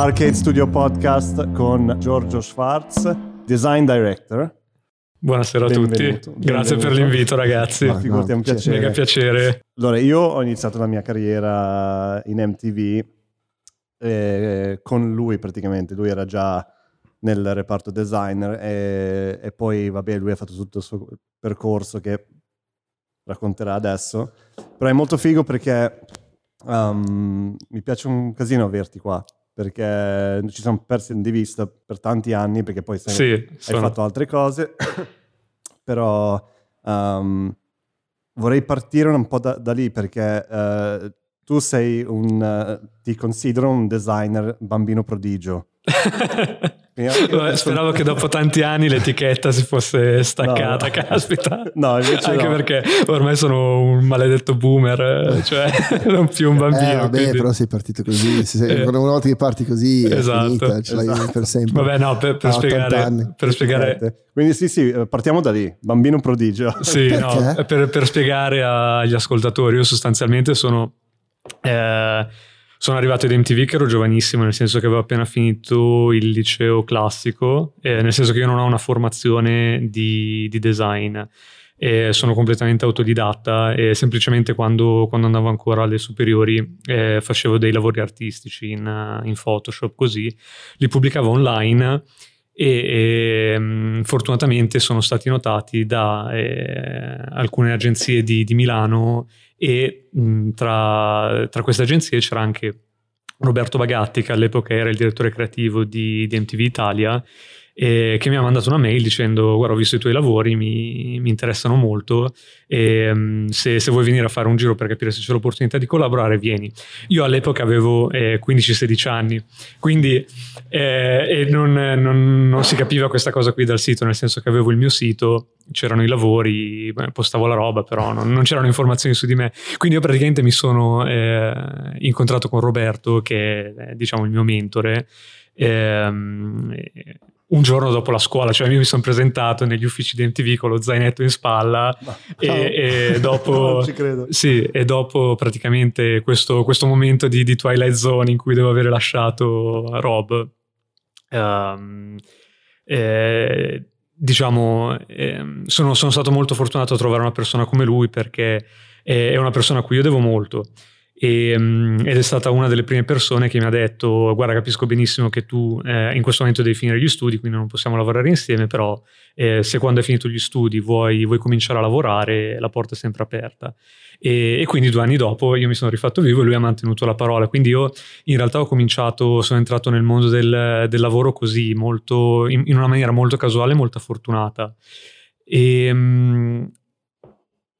Arcade Studio Podcast con Giorgio Schwarz, Design Director. Buonasera a tutti, grazie per l'invito ragazzi, è un piacere. Mega piacere. Allora, io ho iniziato la mia carriera in MTV con lui praticamente, lui era già nel reparto designer e poi vabbè, lui ha fatto tutto il suo percorso che racconterà adesso, però è molto figo perché mi piace un casino averti qua, perché ci siamo persi di vista per tanti anni, perché poi hai fatto altre cose però vorrei partire un po' da lì, perché tu sei ti considero un designer bambino prodigio. Speravo che dopo tanti anni l'etichetta si fosse staccata, no. Caspita. No, invece anche no, perché ormai sono un maledetto boomer, cioè non più un bambino. Vabbè, quindi... però sei partito così, una volta che parti così esatto, è finita, ce l'hai per sempre. Vabbè, no, per spiegare. Quindi sì, partiamo da lì, bambino prodigio. Sì, no, per spiegare agli ascoltatori, io sostanzialmente sono arrivato ad MTV che ero giovanissimo, nel senso che avevo appena finito il liceo classico, nel senso che io non ho una formazione di design, sono completamente autodidatta e semplicemente quando andavo ancora alle superiori facevo dei lavori artistici in Photoshop, così li pubblicavo online e fortunatamente sono stati notati da alcune agenzie di Milano e tra queste agenzie c'era anche Roberto Bagatti, che all'epoca era il direttore creativo di MTV Italia, che mi ha mandato una mail dicendo: guarda, ho visto i tuoi lavori, mi interessano molto e se vuoi venire a fare un giro per capire se c'è l'opportunità di collaborare, vieni. Io all'epoca avevo 15-16 anni, quindi non si capiva questa cosa qui dal sito, nel senso che avevo il mio sito, c'erano i lavori, postavo la roba, però non c'erano informazioni su di me, quindi io praticamente mi sono incontrato con Roberto, che è diciamo il mio mentore, un giorno dopo la scuola. Cioè io mi sono presentato negli uffici di MTV con lo zainetto in spalla, e dopo non ci credo. Sì, e dopo praticamente questo momento di Twilight Zone in cui devo avere lasciato Rob, sono stato molto fortunato a trovare una persona come lui, perché è una persona a cui io devo molto. Ed è stata una delle prime persone che mi ha detto: guarda, capisco benissimo che tu in questo momento devi finire gli studi, quindi non possiamo lavorare insieme, però se quando hai finito gli studi vuoi cominciare a lavorare, la porta è sempre aperta. E quindi 2 anni dopo io mi sono rifatto vivo e lui ha mantenuto la parola, quindi io in realtà sono entrato nel mondo del lavoro così, molto in una maniera molto casuale, molto fortunata.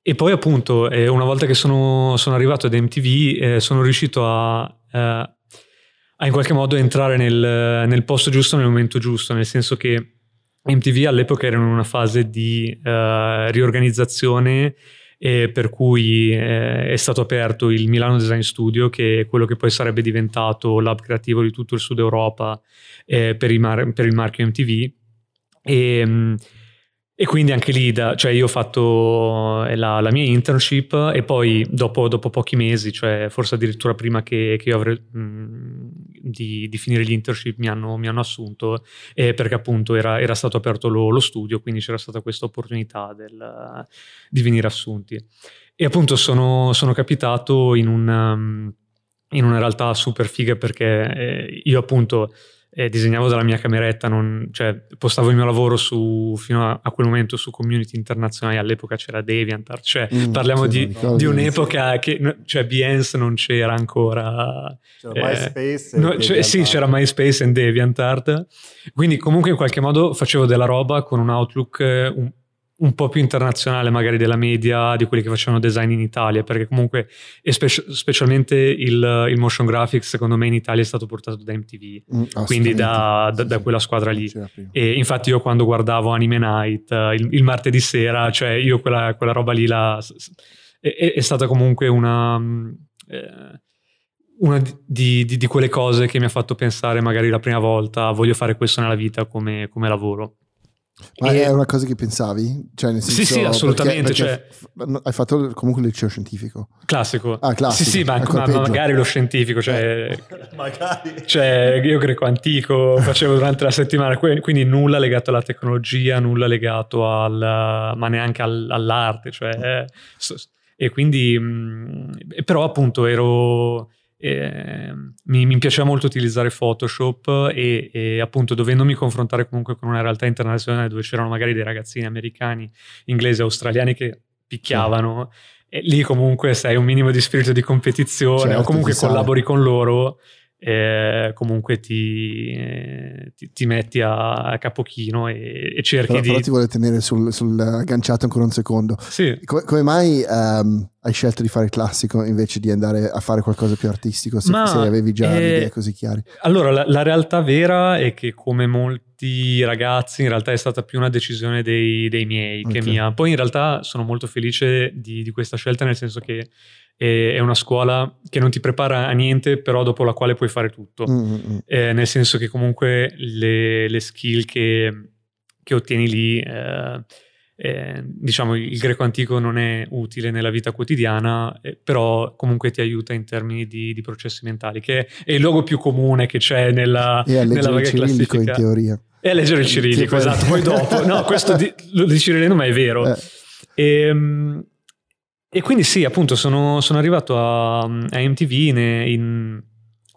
E poi appunto una volta che sono arrivato ad MTV sono riuscito a in qualche modo entrare nel posto giusto nel momento giusto, nel senso che MTV all'epoca era in una fase di riorganizzazione, per cui è stato aperto il Milano Design Studio, che è quello che poi sarebbe diventato l'hub creativo di tutto il Sud Europa per il marchio MTV. E quindi anche lì, cioè io ho fatto la mia internship e poi dopo pochi mesi, cioè forse addirittura prima che io avrei di finire gli internship, mi hanno assunto, perché appunto era stato aperto lo studio, quindi c'era stata questa opportunità di venire assunti. E appunto sono capitato in una realtà super figa, perché io appunto... disegnavo dalla mia cameretta, cioè postavo il mio lavoro fino a quel momento su community internazionali, all'epoca c'era DeviantArt, cioè parliamo di un'epoca che, cioè, Behance non c'era ancora, c'era MySpace, c'era MySpace e DeviantArt, quindi comunque in qualche modo facevo della roba con un outlook un po' più internazionale magari della media di quelli che facevano design in Italia, perché comunque specialmente il motion graphics secondo me in Italia è stato portato da MTV, quindi da quella squadra lì. E infatti io quando guardavo Anime Night il martedì sera, cioè io quella roba lì è stata comunque una di quelle cose che mi ha fatto pensare magari la prima volta: voglio fare questo nella vita come lavoro. Ma è una cosa che pensavi? Cioè, nel senso, sì, sì, assolutamente. Perché hai fatto comunque il liceo scientifico. Classico. Ah, classico. Sì, sì, ma magari lo scientifico, cioè, magari. Cioè, io greco antico facevo durante la settimana, quindi nulla legato alla tecnologia, nulla legato ma neanche all'arte. Cioè, e quindi, però appunto ero... Mi piaceva molto utilizzare Photoshop e appunto dovendomi confrontare comunque con una realtà internazionale dove c'erano magari dei ragazzini americani, inglesi, australiani che picchiavano, e lì comunque sei un minimo di spirito di competizione, certo, o comunque collabori con loro, comunque ti metti a capochino e cerchi però ti vuole tenere sul agganciato ancora un secondo. Sì. Come mai hai scelto di fare il classico invece di andare a fare qualcosa più artistico, se avevi già le idee così chiare? Allora, la realtà vera è che, come molti ragazzi, in realtà è stata più una decisione dei miei che mia. Poi in realtà sono molto felice di questa scelta, nel senso che è una scuola che non ti prepara a niente, però dopo la quale puoi fare tutto. Nel senso che comunque le skill che ottieni lì, diciamo, il greco antico non è utile nella vita quotidiana, però comunque ti aiuta in termini di processi mentali, che è il luogo più comune che c'è nella vaga classifica. In teoria. È leggere il cirillico, esatto. Poi dopo, no, questo lo di Cirileno, ma è vero. E quindi sì, appunto sono arrivato a MTV in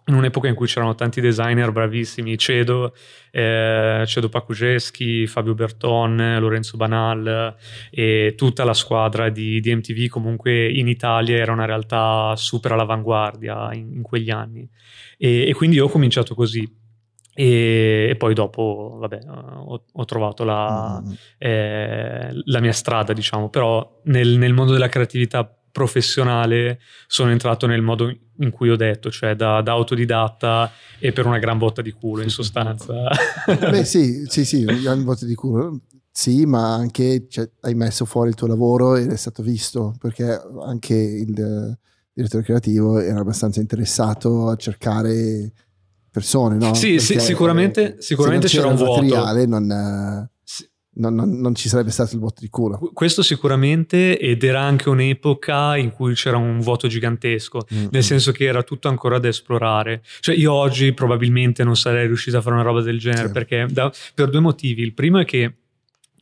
un'epoca in cui c'erano tanti designer bravissimi, Cedo Pakuzeski, Fabio Bertone, Lorenzo Banal e tutta la squadra di MTV. Comunque in Italia era una realtà super all'avanguardia in quegli anni, e quindi ho cominciato così. E poi dopo, vabbè, ho trovato la mia strada, diciamo. Però nel mondo della creatività professionale sono entrato nel modo in cui ho detto, cioè da autodidatta e per una gran botta di culo, in sostanza. Beh, sì, una gran botta di culo. Sì, ma anche, cioè, hai messo fuori il tuo lavoro ed è stato visto, perché anche il direttore creativo era abbastanza interessato a cercare... persone, no? Sì, sicuramente c'era un vuoto. Materiale, non ci sarebbe stato il botto di culo. Questo sicuramente, ed era anche un'epoca in cui c'era un vuoto gigantesco, nel senso che era tutto ancora da esplorare. Cioè io oggi probabilmente non sarei riuscito a fare una roba del genere, perché per due motivi. Il primo è che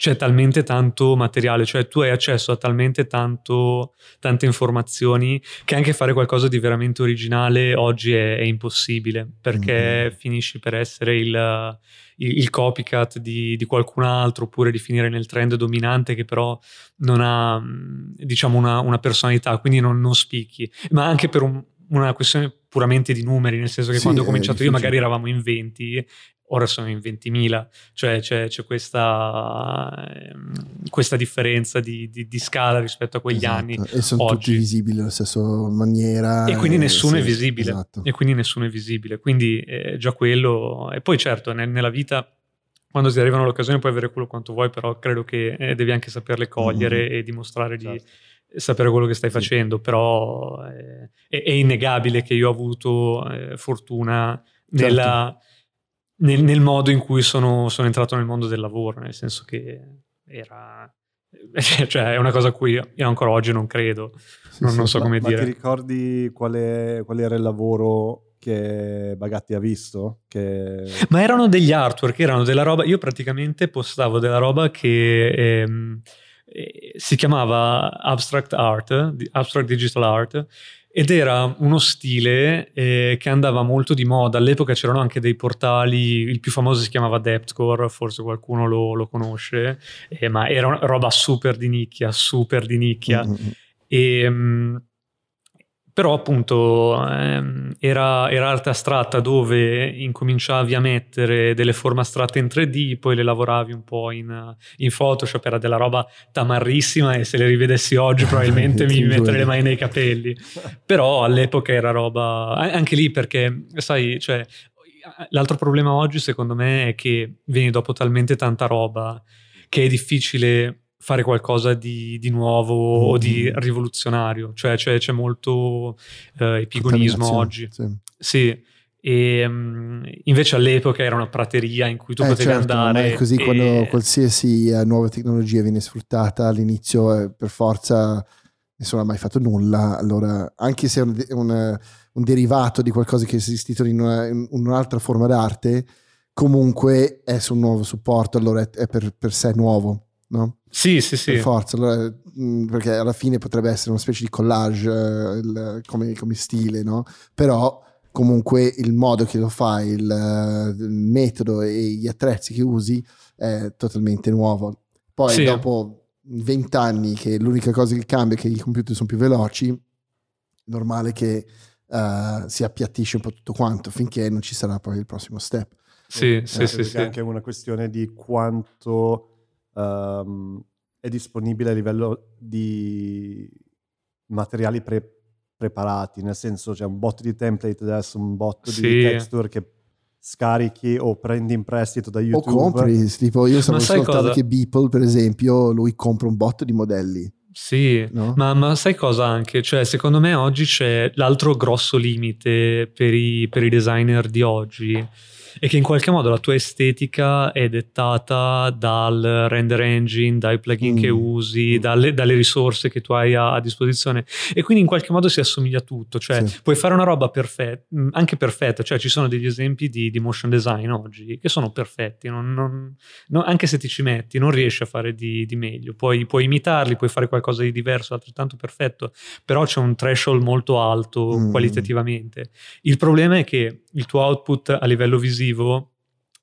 c'è talmente tanto materiale, cioè tu hai accesso a talmente tante informazioni che anche fare qualcosa di veramente originale oggi è impossibile, perché finisci per essere il copycat di qualcun altro, oppure di finire nel trend dominante che però non ha, diciamo, una personalità, quindi non spicchi. Ma anche per una questione puramente di numeri, nel senso che quando ho cominciato io magari eravamo in 20, ora sono in 20.000, cioè c'è questa differenza di scala rispetto a quegli anni. E sono oggi tutti visibili nella stessa maniera. E quindi nessuno è visibile. Esatto. E quindi nessuno è visibile. Quindi già quello. E poi certo, nella vita, quando ti arrivano l'occasione, puoi avere quello quanto vuoi, però credo che devi anche saperle cogliere e dimostrare di sapere quello che stai facendo. Però è innegabile che io ho avuto fortuna nel modo in cui sono entrato nel mondo del lavoro, nel senso che cioè è una cosa a cui io ancora oggi non credo, non so come dire. Ma ti ricordi qual era il lavoro che Bagatti ha visto? Ma erano degli artwork, erano della roba, io praticamente postavo della roba che... si chiamava Abstract Art, Abstract Digital Art, ed era uno stile che andava molto di moda. All'epoca c'erano anche dei portali, il più famoso si chiamava Depthcore, forse qualcuno lo conosce, ma era una roba super di nicchia. Però appunto era arte astratta, dove incominciavi a mettere delle forme astratte in 3D, poi le lavoravi un po' in Photoshop, era della roba tamarrissima e se le rivedessi oggi probabilmente mi metterei le mani nei capelli. Però all'epoca era roba... Anche lì, perché sai, cioè, l'altro problema oggi secondo me è che vieni dopo talmente tanta roba che è difficile... fare qualcosa di nuovo o di rivoluzionario, cioè c'è molto epigonismo oggi. Sì. E invece all'epoca era una prateria in cui tu potevi andare. Così e... quando qualsiasi nuova tecnologia viene sfruttata all'inizio per forza nessuno ha mai fatto nulla, allora anche se è un derivato di qualcosa che è esistito in un'altra forma d'arte, comunque è su un nuovo supporto, allora è per sé nuovo, no? Sì. Per forza, allora, perché alla fine potrebbe essere una specie di collage come stile, no? Però comunque il modo che lo fai, il metodo e gli attrezzi che usi è totalmente nuovo. Poi sì. Dopo 20 anni che l'unica cosa che cambia è che i computer sono più veloci, è normale che si appiattisce un po' tutto quanto finché non ci sarà poi il prossimo step. Sì. Anche una questione di quanto è disponibile a livello di materiali preparati, nel senso c'è un botto di template adesso, un botto di texture che scarichi o prendi in prestito da YouTube o compri, tipo io stavo ascoltando che Beeple per esempio, lui compra un botto di modelli. Sì, no? ma sai cosa anche? Cioè, secondo me oggi c'è l'altro grosso limite per i designer di oggi, è che in qualche modo la tua estetica è dettata dal render engine, dai plugin che usi, dalle risorse che tu hai a disposizione, e quindi in qualche modo si assomiglia a tutto, cioè sì. Puoi fare una roba perfetta, cioè ci sono degli esempi di motion design oggi che sono perfetti, non, anche se ti ci metti non riesci a fare di meglio, puoi imitarli, puoi fare qualcosa di diverso altrettanto perfetto, però c'è un threshold molto alto qualitativamente. Il problema è che il tuo output a livello visivo,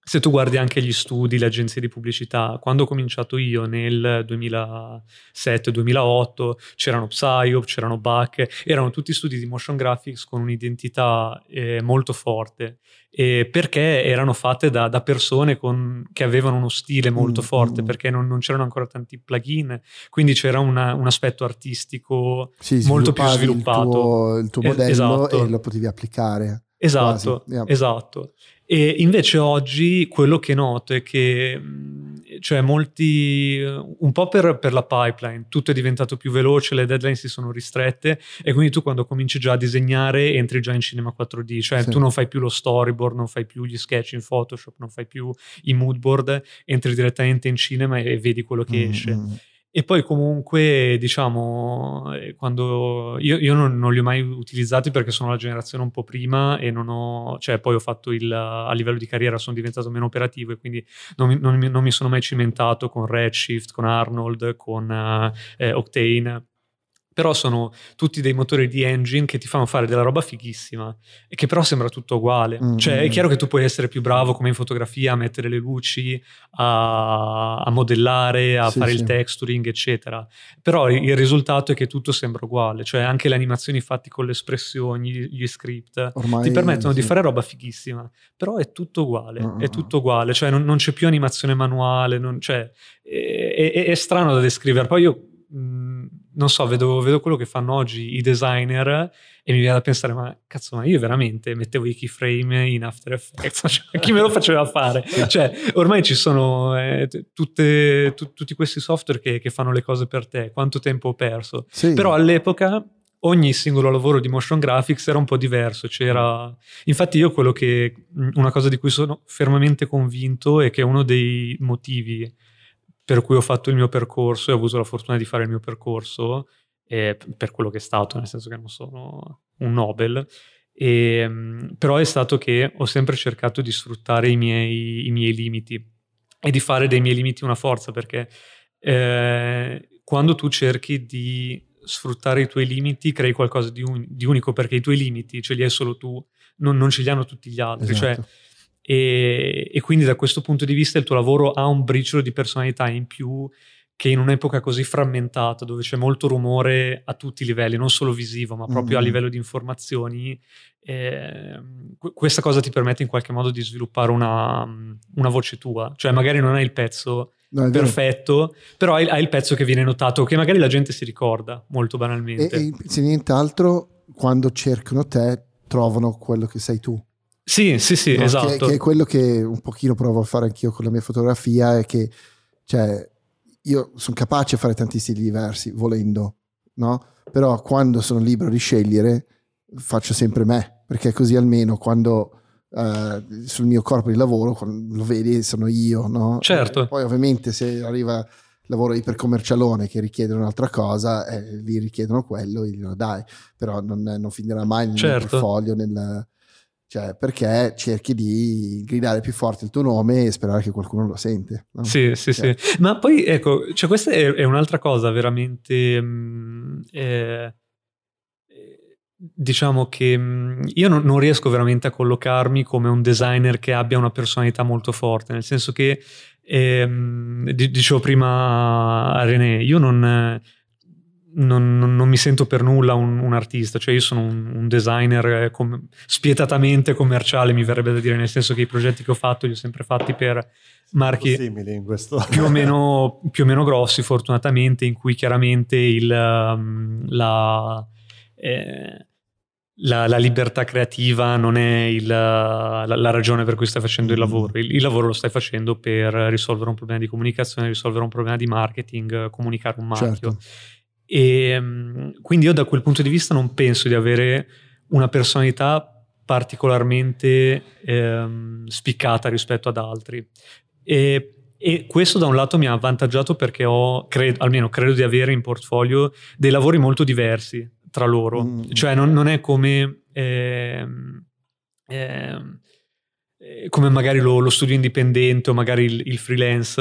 se tu guardi anche gli studi, le agenzie di pubblicità, quando ho cominciato io nel 2007-2008 c'erano Psyop, c'erano Bach, erano tutti studi di motion graphics con un'identità molto forte, perché erano fatte da persone che avevano uno stile molto forte, perché non c'erano ancora tanti plugin, quindi c'era un aspetto artistico molto più sviluppato, il tuo modello, esatto. E lo potevi applicare. Esatto, quasi, yeah. Esatto. E invece oggi quello che noto è che cioè molti, un po' per la pipeline, tutto è diventato più veloce, le deadline si sono ristrette e quindi tu quando cominci già a disegnare entri già in Cinema 4D, cioè sì. Tu non fai più lo storyboard, non fai più gli sketch in Photoshop, non fai più i moodboard, entri direttamente in Cinema e vedi quello che esce. E poi comunque diciamo quando io non li ho mai utilizzati perché sono la generazione un po' prima e non ho, cioè poi ho fatto a livello di carriera sono diventato meno operativo e quindi non mi sono mai cimentato con Redshift, con Arnold, con Octane, però sono tutti dei motori di engine che ti fanno fare della roba fighissima e che però sembra tutto uguale. Cioè è chiaro che tu puoi essere più bravo come in fotografia a mettere le luci, a modellare, a fare il texturing eccetera, però il risultato è che tutto sembra uguale, cioè anche le animazioni fatte con le espressioni, gli script ormai ti permettono di fare roba fighissima, però è tutto uguale, cioè non c'è più animazione manuale, cioè è strano da descrivere. Poi io non so, vedo quello che fanno oggi i designer e mi viene da pensare ma io veramente mettevo i keyframe in After Effects, cioè, chi me lo faceva fare? Cioè ormai ci sono tutti questi software che fanno le cose per te, quanto tempo ho perso? Sì. Però all'epoca ogni singolo lavoro di motion graphics era un po' diverso, c'era infatti io una cosa di cui sono fermamente convinto è che uno dei motivi per cui ho fatto il mio percorso e ho avuto la fortuna di fare il mio percorso per quello che è stato, nel senso che non sono un Nobel, però è stato che ho sempre cercato di sfruttare i miei limiti e di fare dei miei limiti una forza, perché quando tu cerchi di sfruttare i tuoi limiti crei qualcosa di unico, perché i tuoi limiti ce li hai solo tu, non ce li hanno tutti gli altri. Esatto. Cioè, e quindi da questo punto di vista il tuo lavoro ha un briciolo di personalità in più, che in un'epoca così frammentata dove c'è molto rumore a tutti i livelli, non solo visivo ma proprio a livello di informazioni, questa cosa ti permette in qualche modo di sviluppare una voce tua, cioè magari non hai il pezzo perfetto, però hai il pezzo che viene notato, che magari la gente si ricorda molto banalmente, e se nient'altro quando cercano te trovano quello che sei tu. Sì, no, esatto. Che è quello che un pochino provo a fare anch'io con la mia fotografia, è che cioè, io sono capace a fare tanti stili diversi, volendo, no? Però quando sono libero di scegliere faccio sempre me, perché così almeno quando sul mio corpo di lavoro, lo vedi, sono io, no? Certo. Poi ovviamente se arriva lavoro ipercommercialone che richiede un'altra cosa, gli richiedono quello, gli dicono dai, però non finirà mai nel portfolio, cioè, perché cerchi di gridare più forte il tuo nome e sperare che qualcuno lo sente, no? Sì. Ma poi ecco, cioè, questa è un'altra cosa veramente diciamo che io non riesco veramente a collocarmi come un designer che abbia una personalità molto forte, nel senso che dicevo prima a René, io non mi sento per nulla un artista, cioè io sono un designer spietatamente commerciale, mi verrebbe da dire, nel senso che i progetti che ho fatto li ho sempre fatti per marchi simili in questo. più o meno grossi, fortunatamente, in cui chiaramente la libertà creativa non è la ragione per cui stai facendo il lavoro. Il lavoro lo stai facendo per risolvere un problema di comunicazione, risolvere un problema di marketing, comunicare un marchio. Certo. E quindi io da quel punto di vista non penso di avere una personalità particolarmente spiccata rispetto ad altri, e questo da un lato mi ha avvantaggiato perché almeno credo di avere in portfolio dei lavori molto diversi tra loro, cioè non è come come magari lo studio indipendente o magari il freelance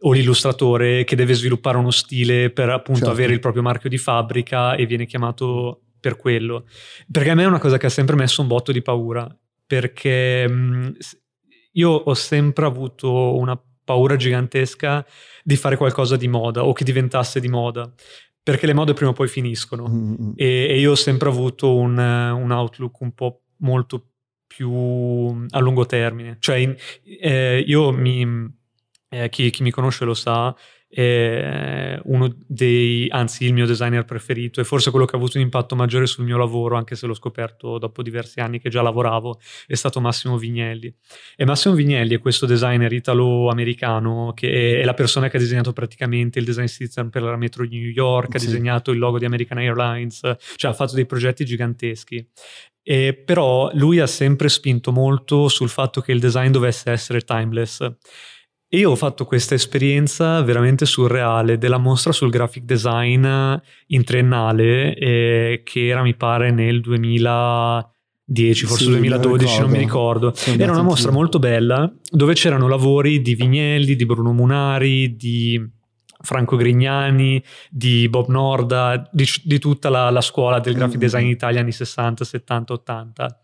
o l'illustratore che deve sviluppare uno stile per appunto avere il proprio marchio di fabbrica e viene chiamato per quello. Perché a me è una cosa che ha sempre messo un botto di paura, perché io ho sempre avuto una paura gigantesca di fare qualcosa di moda o che diventasse di moda, perché le mode prima o poi finiscono e io ho sempre avuto un outlook un po' molto più a lungo termine, cioè chi mi conosce lo sa, il mio designer preferito e forse quello che ha avuto un impatto maggiore sul mio lavoro, anche se l'ho scoperto dopo diversi anni che già lavoravo, è stato Massimo Vignelli. E Massimo Vignelli è questo designer italo-americano che è la persona che ha disegnato praticamente il design system per la metro di New York, ha disegnato il logo di American Airlines, cioè ha fatto dei progetti giganteschi. Però lui ha sempre spinto molto sul fatto che il design dovesse essere timeless. E io ho fatto questa esperienza veramente surreale della mostra sul graphic design in triennale, che era, mi pare, nel 2010, forse 2012, non mi ricordo. Era una mostra molto bella dove c'erano lavori di Vignelli, di Bruno Munari, di Franco Grignani, di Bob Norda, di tutta la scuola del graphic design in Italia anni 60, 70, 80.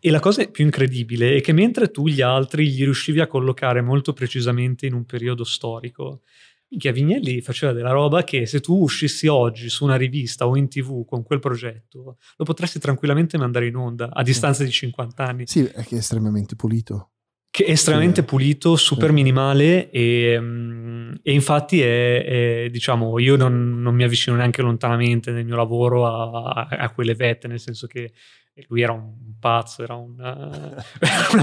E la cosa più incredibile è che mentre tu gli altri gli riuscivi a collocare molto precisamente in un periodo storico, minchia, Vignelli faceva della roba che se tu uscissi oggi su una rivista o in TV con quel progetto lo potresti tranquillamente mandare in onda a distanza di 50 anni. Sì, è che è estremamente pulito. Che è estremamente pulito, super minimale e infatti diciamo, io non mi avvicino neanche lontanamente nel mio lavoro a quelle vette, nel senso che lui era un pazzo, era una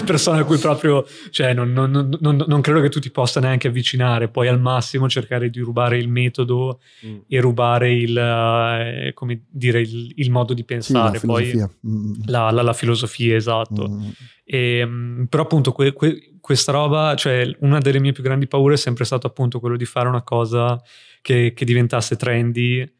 persona a cui proprio, cioè, non credo che tu ti possa neanche avvicinare, poi al massimo cercare di rubare il metodo e rubare il modo di pensare, sì, la filosofia. Poi la filosofia, esatto. Però appunto questa roba, cioè una delle mie più grandi paure è sempre stato appunto quello di fare una cosa che diventasse trendy,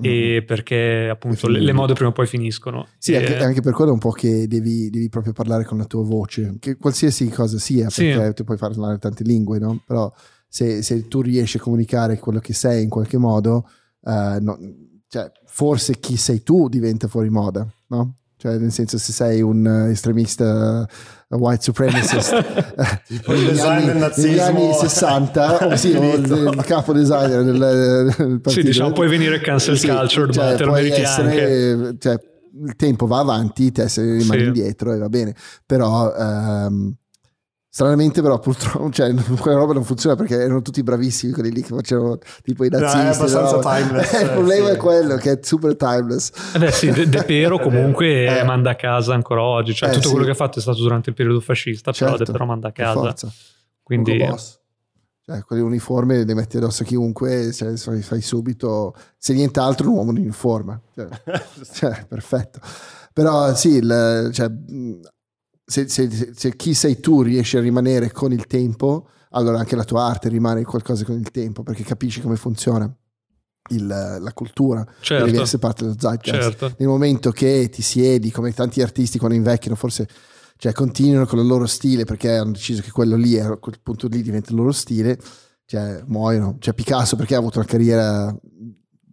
e perché appunto le mode prima o poi finiscono. Sì, anche per quello è un po' che devi proprio parlare con la tua voce, che qualsiasi cosa sia, perché tu puoi parlare tante lingue, no? Però se tu riesci a comunicare quello che sei in qualche modo, cioè, forse chi sei tu diventa fuori moda, no? Cioè, nel senso, se sei un estremista white supremacist negli anni 60 o il capo designer del partito, sì, diciamo, puoi venire cancel culture, cioè, te lo meriti anche. Cioè, il tempo va avanti, te se rimani indietro e va bene, però stranamente però purtroppo, cioè, quella roba non funziona perché erano tutti bravissimi quelli lì che facevano tipo i nazisti, è abbastanza timeless, il problema è quello che è super timeless. Depero comunque manda a casa ancora oggi, cioè tutto quello che ha fatto è stato durante il periodo fascista, però Depero manda a casa, forza. Quindi quell'uniforme le metti addosso a chiunque, cioè, fai subito, se nient'altro, un uomo in uniforme, cioè, perfetto. Però sì, se chi sei tu riesci a rimanere con il tempo, allora anche la tua arte rimane qualcosa con il tempo, perché capisci come funziona la cultura, certo, devi essere parte dello zeitgeist, certo. Nel momento che ti siedi, come tanti artisti quando invecchiano, forse, cioè, continuano con il loro stile perché hanno deciso che quello lì, a quel punto lì, diventa il loro stile, cioè muoiono. Cioè Picasso, perché ha avuto una carriera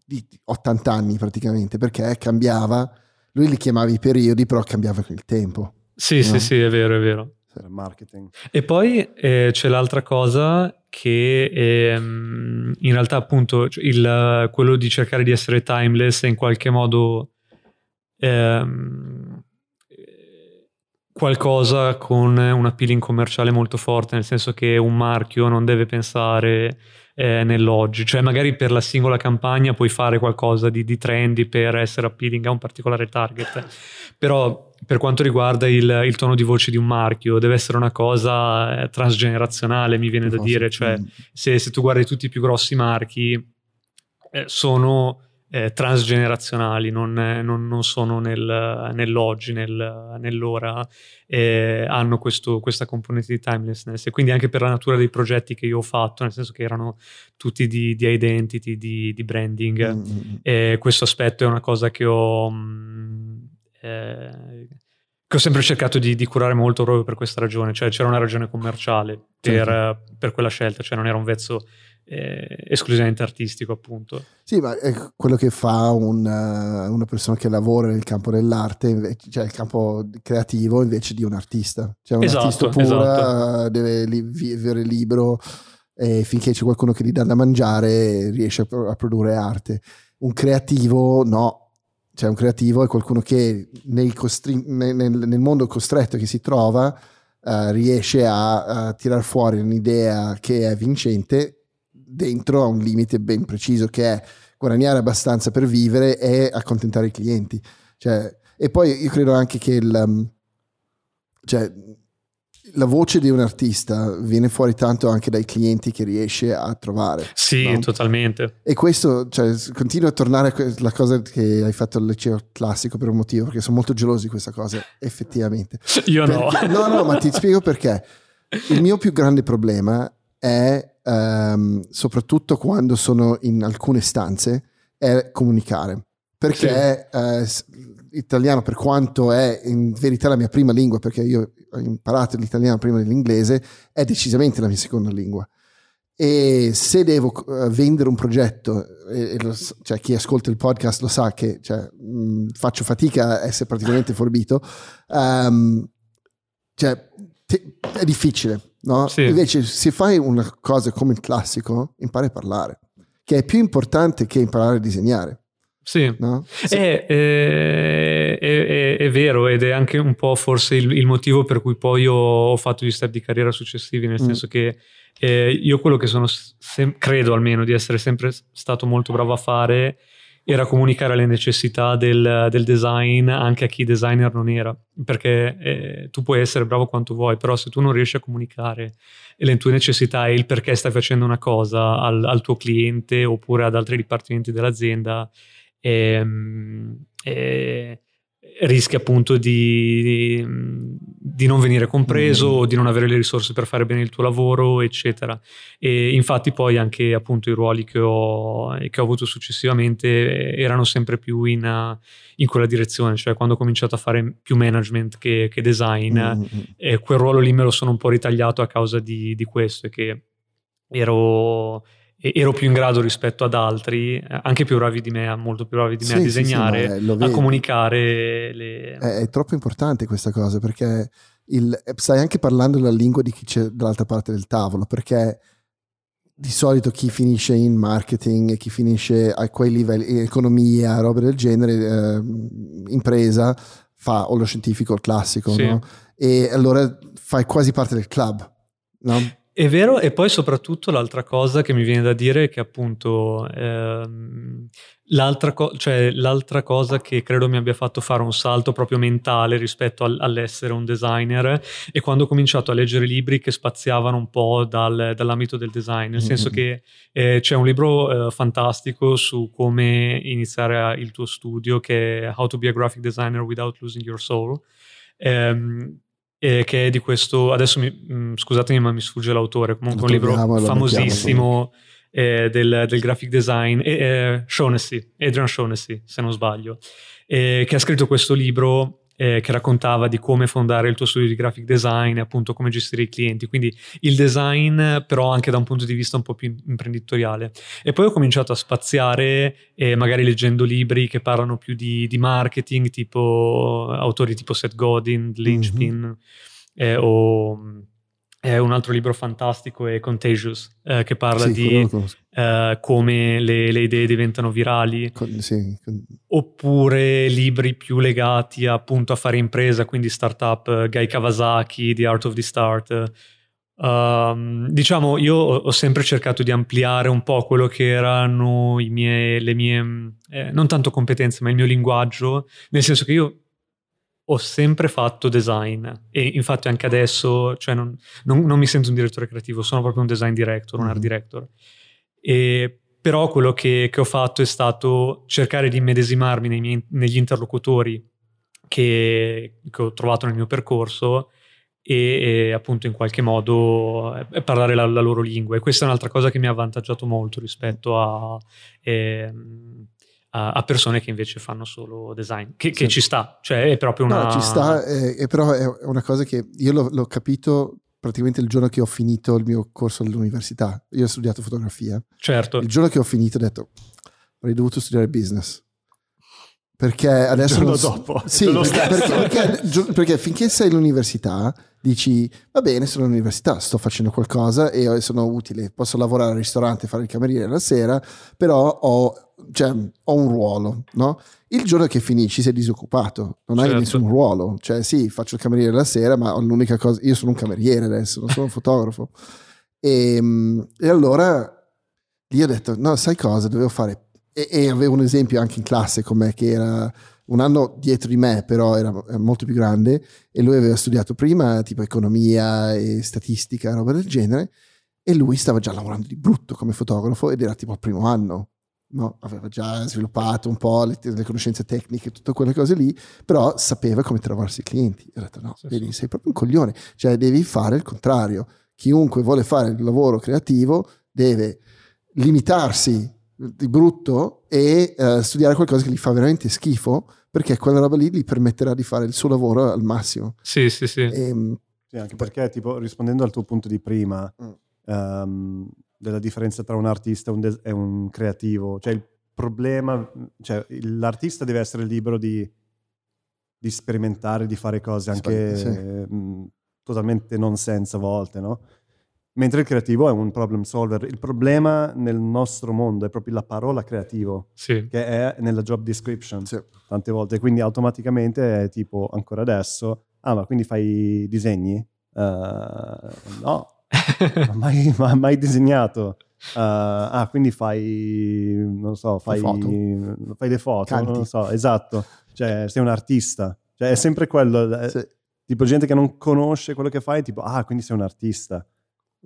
di 80 anni praticamente, perché cambiava, lui li chiamava i periodi, però cambiava con il tempo. Sì, no? sì, è vero, è vero. Marketing. E poi c'è l'altra cosa che in realtà appunto quello di cercare di essere timeless è in qualche modo qualcosa con un appealing commerciale molto forte, nel senso che un marchio non deve pensare nell'oggi, cioè magari per la singola campagna puoi fare qualcosa di trendy per essere appealing a un particolare target, però per quanto riguarda il tono di voce di un marchio deve essere una cosa transgenerazionale, mi viene da dire, cioè se tu guardi tutti i più grossi marchi sono transgenerazionali, non sono nell'oggi, nell'ora, hanno questa componente di timelessness, e quindi anche per la natura dei progetti che io ho fatto, nel senso che erano tutti di identity, di branding, questo aspetto è una cosa che ho sempre cercato di curare molto, proprio per questa ragione, cioè c'era una ragione commerciale per quella scelta, cioè non era un vezzo esclusivamente artistico, appunto. Sì, ma è quello che fa una persona che lavora nel campo dell'arte, cioè il campo creativo, invece di un artista, cioè artista pura, esatto, deve vivere libero, e finché c'è qualcuno che gli dà da mangiare riesce a produrre arte. Un creativo no, cioè un creativo è qualcuno che nel mondo costretto che si trova riesce a tirar fuori un'idea che è vincente dentro a un limite ben preciso, che è guadagnare abbastanza per vivere e accontentare i clienti, cioè. E poi io credo anche che cioè, la voce di un artista viene fuori tanto anche dai clienti che riesce a trovare. Sì, no? Totalmente. E questo, cioè, continua a tornare la cosa che hai fatto al liceo classico per un motivo, perché sono molto geloso di questa cosa, effettivamente. Io perché, no, ma ti spiego perché. Il mio più grande problema è, soprattutto quando sono in alcune stanze, è comunicare. Perché l'italiano, per quanto è in verità la mia prima lingua, perché io ho imparato l'italiano prima dell'inglese, è decisamente la mia seconda lingua. E se devo vendere un progetto, cioè chi ascolta il podcast lo sa che, cioè, faccio fatica a essere praticamente forbito, cioè, è difficile, no? Sì. Invece se fai una cosa come il classico, impari a parlare, che è più importante che imparare a disegnare. Sì, no? Sì. È vero, ed è anche un po' forse il motivo per cui poi ho fatto gli step di carriera successivi, nel senso che io quello che sono credo almeno di essere sempre stato molto bravo a fare era comunicare le necessità del design anche a chi designer non era, perché tu puoi essere bravo quanto vuoi, però se tu non riesci a comunicare le tue necessità e il perché stai facendo una cosa al tuo cliente oppure ad altri dipartimenti dell'azienda, e rischia appunto di non venire compreso o di non avere le risorse per fare bene il tuo lavoro, eccetera. E infatti poi anche appunto i ruoli che ho avuto successivamente erano sempre più in quella direzione, cioè quando ho cominciato a fare più management che design, quel ruolo lì me lo sono un po' ritagliato a causa di questo, e che ero più in grado rispetto ad altri, anche più bravi di me, molto più bravi di me a disegnare, a comunicare. È troppo importante questa cosa, perché stai anche parlando la lingua di chi c'è dall'altra parte del tavolo, perché di solito chi finisce in marketing, chi finisce a quei livelli, economia, roba del genere, impresa, fa o lo scientifico o il classico, sì, no? E allora fai quasi parte del club, no? È vero, e poi soprattutto l'altra cosa che mi viene da dire è che appunto l'altra cosa che credo mi abbia fatto fare un salto proprio mentale rispetto all'essere un designer è quando ho cominciato a leggere libri che spaziavano un po' dall'ambito del design, nel senso che c'è un libro fantastico su come iniziare il tuo studio, che è How to be a graphic designer without losing your soul, che è di questo, adesso scusatemi ma mi sfugge l'autore, comunque un libro famosissimo del graphic design, Adrian Shaughnessy se non sbaglio, che ha scritto questo libro che raccontava di come fondare il tuo studio di graphic design e appunto come gestire i clienti, quindi il design però anche da un punto di vista un po' più imprenditoriale. E poi ho cominciato a spaziare, magari leggendo libri che parlano più di marketing, tipo autori tipo Seth Godin, Lynchpin, o un altro libro fantastico è Contagious, che parla di come le idee diventano virali, oppure libri più legati appunto a fare impresa, quindi startup, Guy Kawasaki, The Art of the Start. Diciamo, io ho sempre cercato di ampliare un po' quello che erano le mie non tanto competenze, ma il mio linguaggio, nel senso che io ho sempre fatto design e infatti anche adesso, cioè non mi sento un direttore creativo, sono proprio un design director, un art director, però quello che ho fatto è stato cercare di immedesimarmi negli interlocutori che ho trovato nel mio percorso e appunto in qualche modo parlare la loro lingua, e questa è un'altra cosa che mi ha avvantaggiato molto rispetto a persone che invece fanno solo design, che ci sta, cioè è proprio una... No, ci sta, però è una cosa che io l'ho capito praticamente il giorno che ho finito il mio corso all'università. Io ho studiato fotografia. Certo. Il giorno che ho finito ho detto, avrei dovuto studiare business. Perché adesso... Perché finché sei all'università dici, va bene, sono all'università, sto facendo qualcosa e sono utile, posso lavorare al ristorante, fare il cameriere la sera, però ho un ruolo, no? Il giorno che finisci sei disoccupato, non hai nessun ruolo, cioè sì, faccio il cameriere la sera, ma l'unica cosa, io sono un cameriere adesso, non sono un fotografo, e allora lì ho detto, no, sai cosa, dovevo fare, e avevo un esempio anche in classe con me che era un anno dietro di me, però era molto più grande e lui aveva studiato prima tipo economia e statistica, roba del genere, e lui stava già lavorando di brutto come fotografo ed era tipo al primo anno. No, aveva già sviluppato un po' le conoscenze tecniche, tutte quelle cose lì, però sapeva come trovarsi i clienti. E ho detto no, vedi, sei proprio un coglione, cioè devi fare il contrario. Chiunque vuole fare il lavoro creativo deve limitarsi di brutto e studiare qualcosa che gli fa veramente schifo, perché quella roba lì gli permetterà di fare il suo lavoro al massimo. Sì, anche perché tipo rispondendo al tuo punto di prima della differenza tra un artista e un creativo, cioè il problema, cioè l'artista deve essere libero di sperimentare, di fare cose anche totalmente non senza volte, no? Mentre il creativo è un problem solver. Il problema nel nostro mondo è proprio la parola creativo, che è nella job description tante volte, quindi automaticamente è tipo ancora adesso, ma quindi fai disegni? No. mai disegnato. Quindi fai le foto, canti. Non lo so, esatto, cioè sei un artista, cioè è sempre quello, tipo gente che non conosce quello che fai, tipo quindi sei un artista.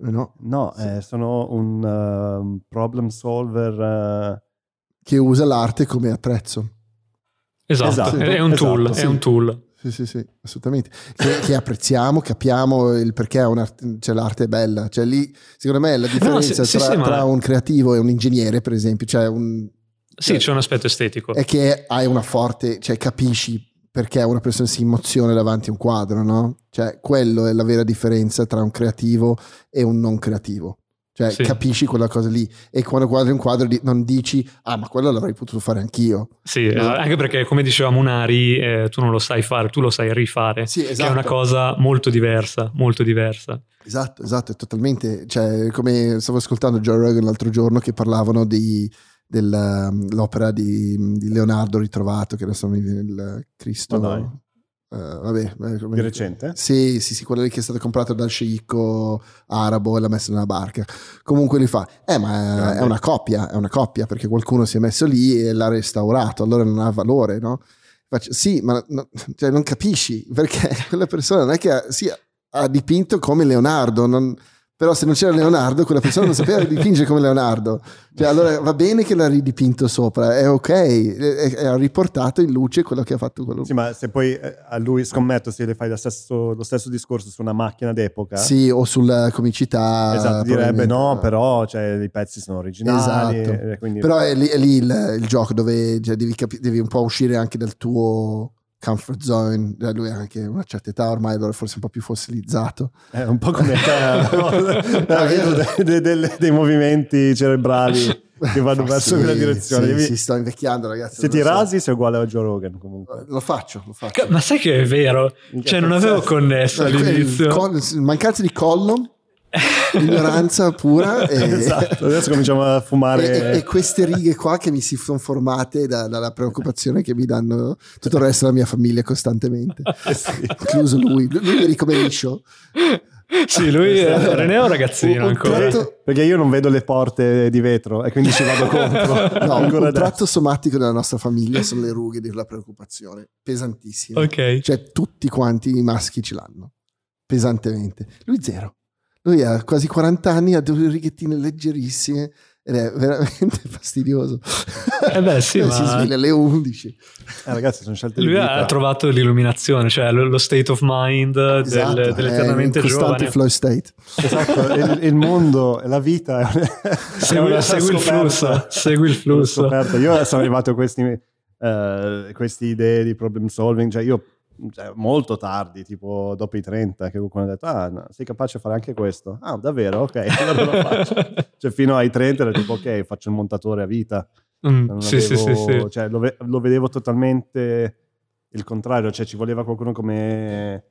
Sono un problem solver che usa l'arte come attrezzo. Esatto. È un tool. Sì, assolutamente. Che apprezziamo, capiamo il perché l'arte è bella. Cioè lì, secondo me, la differenza tra un creativo e un ingegnere, per esempio, c'è un aspetto estetico. È che hai una forte, cioè capisci perché una persona si emoziona davanti a un quadro, no? Cioè quello è la vera differenza tra un creativo e un non creativo. Cioè capisci quella cosa lì, e quando guardi un quadro non dici ma quello l'avrei potuto fare anch'io. Anche perché come diceva Munari, tu non lo sai fare, tu lo sai rifare, che è una cosa molto diversa. Esatto, è totalmente, cioè come stavo ascoltando Joe Rogan l'altro giorno che parlavano dell'opera di Leonardo ritrovato, che adesso mi viene il Cristo, di recente? Sì, quello lì che è stato comprato dal sceicco arabo e l'ha messo nella barca. Comunque lui fa, ma è una copia perché qualcuno si è messo lì e l'ha restaurato, allora non ha valore, no? Faccio, sì, ma no, cioè non capisci perché quella persona non è che ha dipinto come Leonardo, non... Però se non c'era Leonardo, quella persona non sapeva dipingere come Leonardo. Cioè, allora va bene che l'ha ridipinto sopra, è ok, ha riportato in luce quello che ha fatto quello. Sì, ma se poi a lui, scommetto, se le fai lo stesso discorso su una macchina d'epoca. Sì, o sulla comicità. Esatto, direbbe no, però cioè, i pezzi sono originali. Esatto. Quindi... Però è lì il gioco dove cioè, devi un po' uscire anche dal tuo... comfort zone. Lui ha anche una certa età ormai, allora forse un po' più fossilizzato, è un po' come dei movimenti cerebrali che vanno verso quella direzione. Sì, sto invecchiando, ragazzi. Se ti rasi sei uguale a Joe Rogan, comunque lo faccio. Ma sai che è vero, cioè non avevo connesso all'inizio mancanza di collo, ignoranza pura. Esatto, adesso cominciamo a fumare e queste righe qua che mi si sono formate dalla preoccupazione che mi danno tutto il resto della mia famiglia costantemente, sì. Incluso lui mi ricomincio. Sì, lui René è un ragazzino ancora. Perché io non vedo le porte di vetro e quindi ci vado contro. No, un tratto somatico della nostra famiglia sono le rughe della preoccupazione, pesantissime. Okay. Cioè tutti quanti i maschi ce l'hanno pesantemente, lui zero. Lui ha quasi 40 anni, ha due righettine leggerissime ed è veramente fastidioso. Beh, sì, ma... si sveglia alle 11. Ragazzi, sono scelte. Lui ha trovato l'illuminazione, cioè lo state of mind, esatto, dell'eternamente giovane. Flow state. Esatto, il mondo, la vita. Segui il flusso. Io sono arrivato a queste idee di problem solving, cioè io... Cioè, molto tardi, tipo dopo i 30, che qualcuno ha detto no, sei capace a fare anche questo? Ah, davvero? Ok, allora lo faccio. Cioè fino ai 30 era tipo ok, faccio il montatore a vita. Sì. Cioè, lo vedevo totalmente il contrario, cioè ci voleva qualcuno come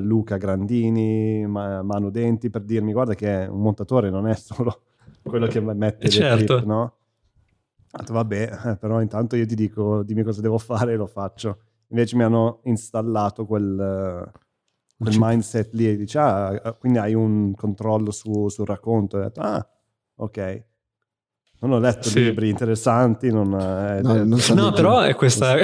Luca Grandini, Manu Denti, per dirmi guarda che un montatore non è solo quello che mette certo. Clip, no? Vabbè, però intanto io ti dico dimmi cosa devo fare e lo faccio. Invece mi hanno installato quel mindset lì e dice quindi hai un controllo sul racconto. E ho detto ok, non ho letto libri interessanti, non però è questa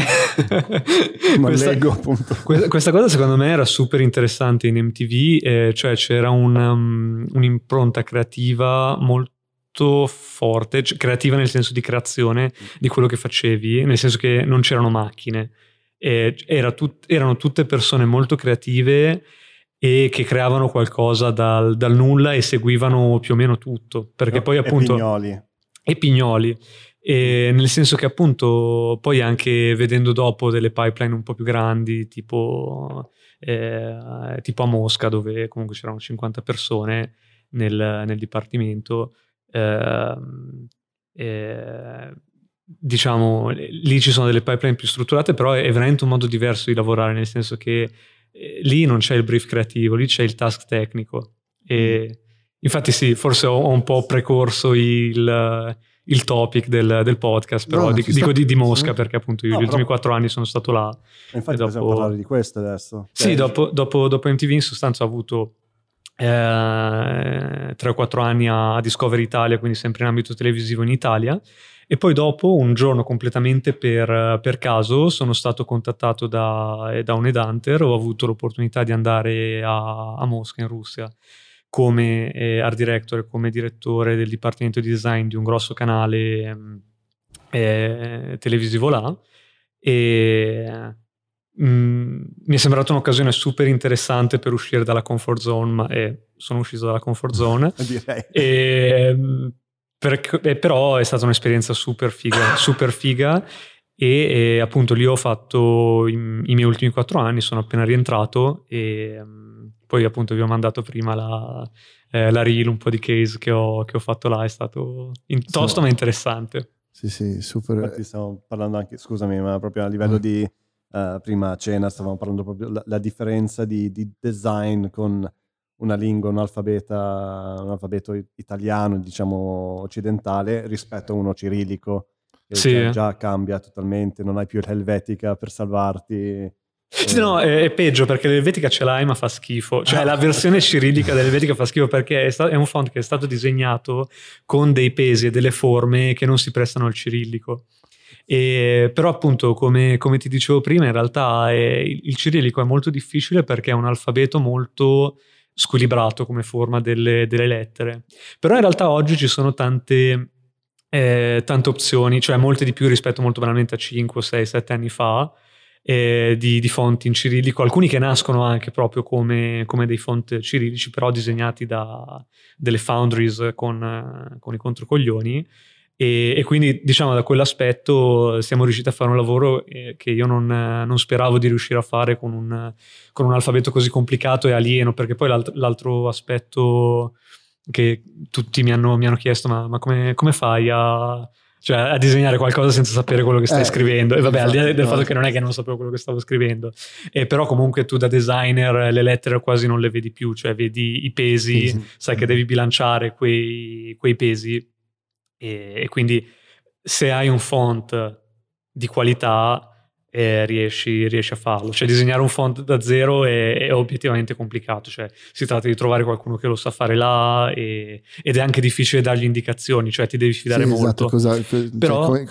leggo appunto. Questa cosa secondo me era super interessante in MTV, cioè c'era un'impronta creativa molto forte, creativa nel senso di creazione di quello che facevi, nel senso che non c'erano macchine. Erano tutte persone molto creative e che creavano qualcosa dal nulla e seguivano più o meno tutto, perché poi appunto e Pignoli nel senso che appunto poi anche vedendo dopo delle pipeline un po' più grandi tipo a Mosca, dove comunque c'erano 50 persone nel dipartimento, diciamo lì ci sono delle pipeline più strutturate, però è veramente un modo diverso di lavorare, nel senso che lì non c'è il brief creativo, lì c'è il task tecnico e infatti sì, forse ho un po' precorso il topic del podcast, però dico di Mosca, perché appunto io gli ultimi 4 anni sono stato là. Infatti possiamo parlare di questo adesso. Sì, dopo MTV in sostanza ho avuto 3 o 4 anni a Discovery Italia, quindi sempre in ambito televisivo in Italia. E poi dopo, un giorno completamente per caso, sono stato contattato da un headhunter. Ho avuto l'opportunità di andare a Mosca, in Russia, come art director, come direttore del dipartimento di design di un grosso canale televisivo là. E mi è sembrata un'occasione super interessante per uscire dalla comfort zone, ma sono uscito dalla comfort zone. Direi. Però è stata un'esperienza super figa e appunto lì ho fatto i miei ultimi 4 anni, sono appena rientrato e poi appunto vi ho mandato prima la reel, un po' di case che ho fatto là, è stato tosto ma interessante. Sì, super. Infatti stiamo parlando anche, scusami, ma proprio a livello di prima cena stavamo parlando proprio la differenza di design con... una lingua, un alfabeto italiano, diciamo occidentale, rispetto a uno cirillico che già cambia totalmente, non hai più l'Helvetica per salvarti. Sì, no, è peggio perché l'Helvetica ce l'hai ma fa schifo, cioè la versione cirillica dell'Helvetica fa schifo perché è un font che è stato disegnato con dei pesi e delle forme che non si prestano al cirillico. Però appunto come ti dicevo prima, in realtà il cirillico è molto difficile perché è un alfabeto molto squilibrato come forma delle lettere. Però in realtà oggi ci sono tante opzioni, cioè molte di più rispetto molto banalmente a 5, 6, 7 anni fa, di fonti in cirillico, alcuni che nascono anche proprio come dei font cirillici, però disegnati da delle foundries con i controcoglioni, e quindi diciamo da quell'aspetto siamo riusciti a fare un lavoro che io non speravo di riuscire a fare con un alfabeto così complicato e alieno, perché poi l'altro aspetto che tutti mi hanno chiesto, ma come fai a disegnare qualcosa senza sapere quello che stai scrivendo, e vabbè, al di là del fatto che non è che non sapevo quello che stavo scrivendo, però comunque tu da designer le lettere quasi non le vedi più, cioè vedi i pesi, sai che devi bilanciare quei pesi, e quindi se hai un font di qualità riesci a farlo, cioè disegnare un font da zero è obiettivamente complicato, cioè si tratta di trovare qualcuno che lo sa fare là, ed è anche difficile dargli indicazioni, cioè ti devi fidare molto. Esatto, però cioè,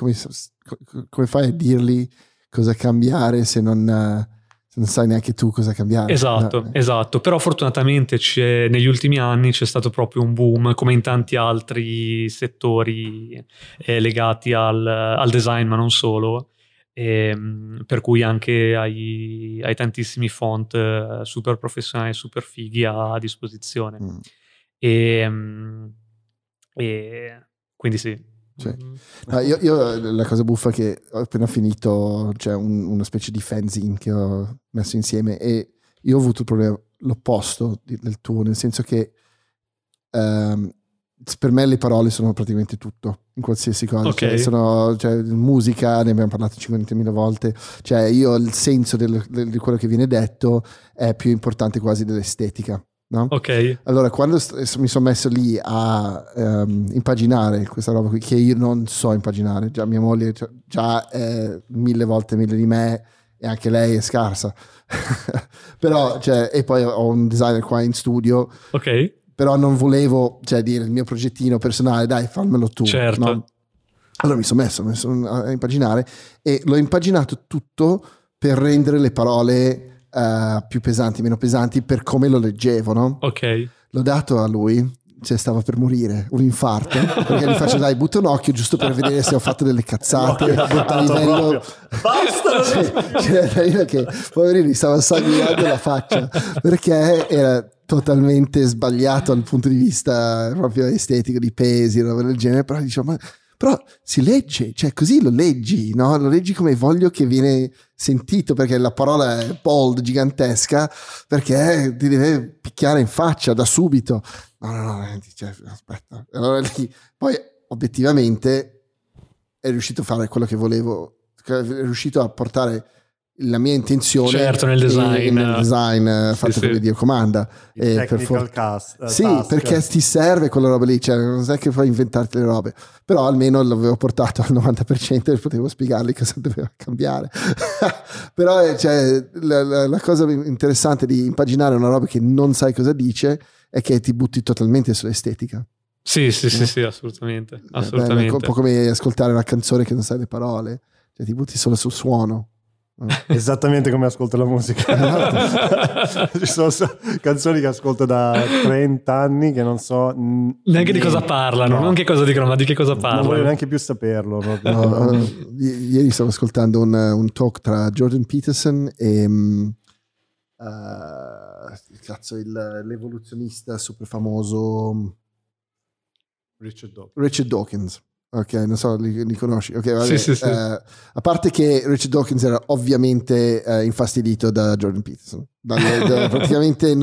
come fai a dirgli cosa cambiare se non sai neanche tu cosa cambiare? Esatto. Però fortunatamente negli ultimi anni c'è stato proprio un boom, come in tanti altri settori legati al design, ma non solo, per cui anche hai tantissimi font super professionali, super fighi a disposizione. E quindi sì. Cioè, io la cosa buffa è che ho appena finito, cioè una specie di fanzine che ho messo insieme, e io ho avuto il problema l'opposto del tuo, nel senso che per me le parole sono praticamente tutto in qualsiasi cosa, okay. Cioè, musica, ne abbiamo parlato 50.000 volte, cioè io il senso di quello che viene detto è più importante quasi dell'estetica, no? Ok. Allora, quando mi sono messo lì a impaginare questa roba qui, che io non so impaginare, già mia moglie già è 1000 volte di me, e anche lei è scarsa però e poi ho un designer qua in studio, ok, però non volevo dire il mio progettino personale, dai fammelo tu, certo, no? Allora mi sono messo a impaginare, e l'ho impaginato tutto per rendere le parole più pesanti, meno pesanti, per come lo leggevo, no? Ok. L'ho dato a lui, stava per morire, un infarto, perché gli faccio, dai, butta un occhio giusto per vedere se ho fatto delle cazzate a livello basta, che poverino, gli stava sanguinando la faccia, perché era totalmente sbagliato dal punto di vista proprio estetico, di pesi, roba del genere, però diciamo, però si legge, cioè così lo leggi, no? Lo leggi come voglio che viene sentito, perché la parola è bold, gigantesca, perché ti deve picchiare in faccia da subito. No, cioè, aspetta. Allora lì, poi obiettivamente è riuscito a fare quello che volevo, è riuscito a portare la mia intenzione, certo, nel design fatto come Dio comanda, e per task, perché ti serve quella roba lì, cioè non è che puoi inventarti le robe, però almeno l'avevo portato al 90% e potevo spiegargli cosa doveva cambiare però la cosa interessante di impaginare una roba che non sai cosa dice è che ti butti totalmente sull'estetica. Sì, assolutamente. È un po' come ascoltare una canzone che non sai le parole, cioè ti butti solo sul suono. Esattamente come ascolto la musica. Ci sono canzoni che ascolto da 30 anni che non so neanche di cosa parlano, no. Non che cosa dicono, ma di che cosa parlano. Non voglio neanche più saperlo. Ieri stavo ascoltando un talk tra Jordan Peterson e l'evoluzionista super famoso Richard Dawkins. Ok, non so, li conosci? Okay, vabbè. Sì. A parte che Richard Dawkins era ovviamente infastidito da Jordan Peterson, praticamente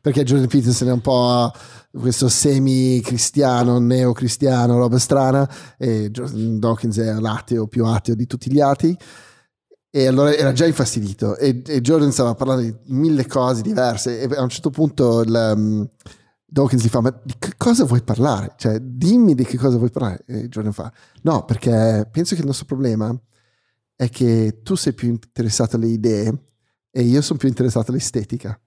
perché Jordan Peterson è un po' questo semi-cristiano, neo-cristiano, roba strana, e Jordan Dawkins è l'ateo più ateo di tutti gli atei, e allora era già infastidito, e Jordan stava parlando di 1000 cose diverse, e a un certo punto Dawkins gli fa, ma di che cosa vuoi parlare? Cioè, dimmi di che cosa vuoi parlare. E Jordan fa, no, perché penso che il nostro problema è che tu sei più interessato alle idee e io sono più interessato all'estetica.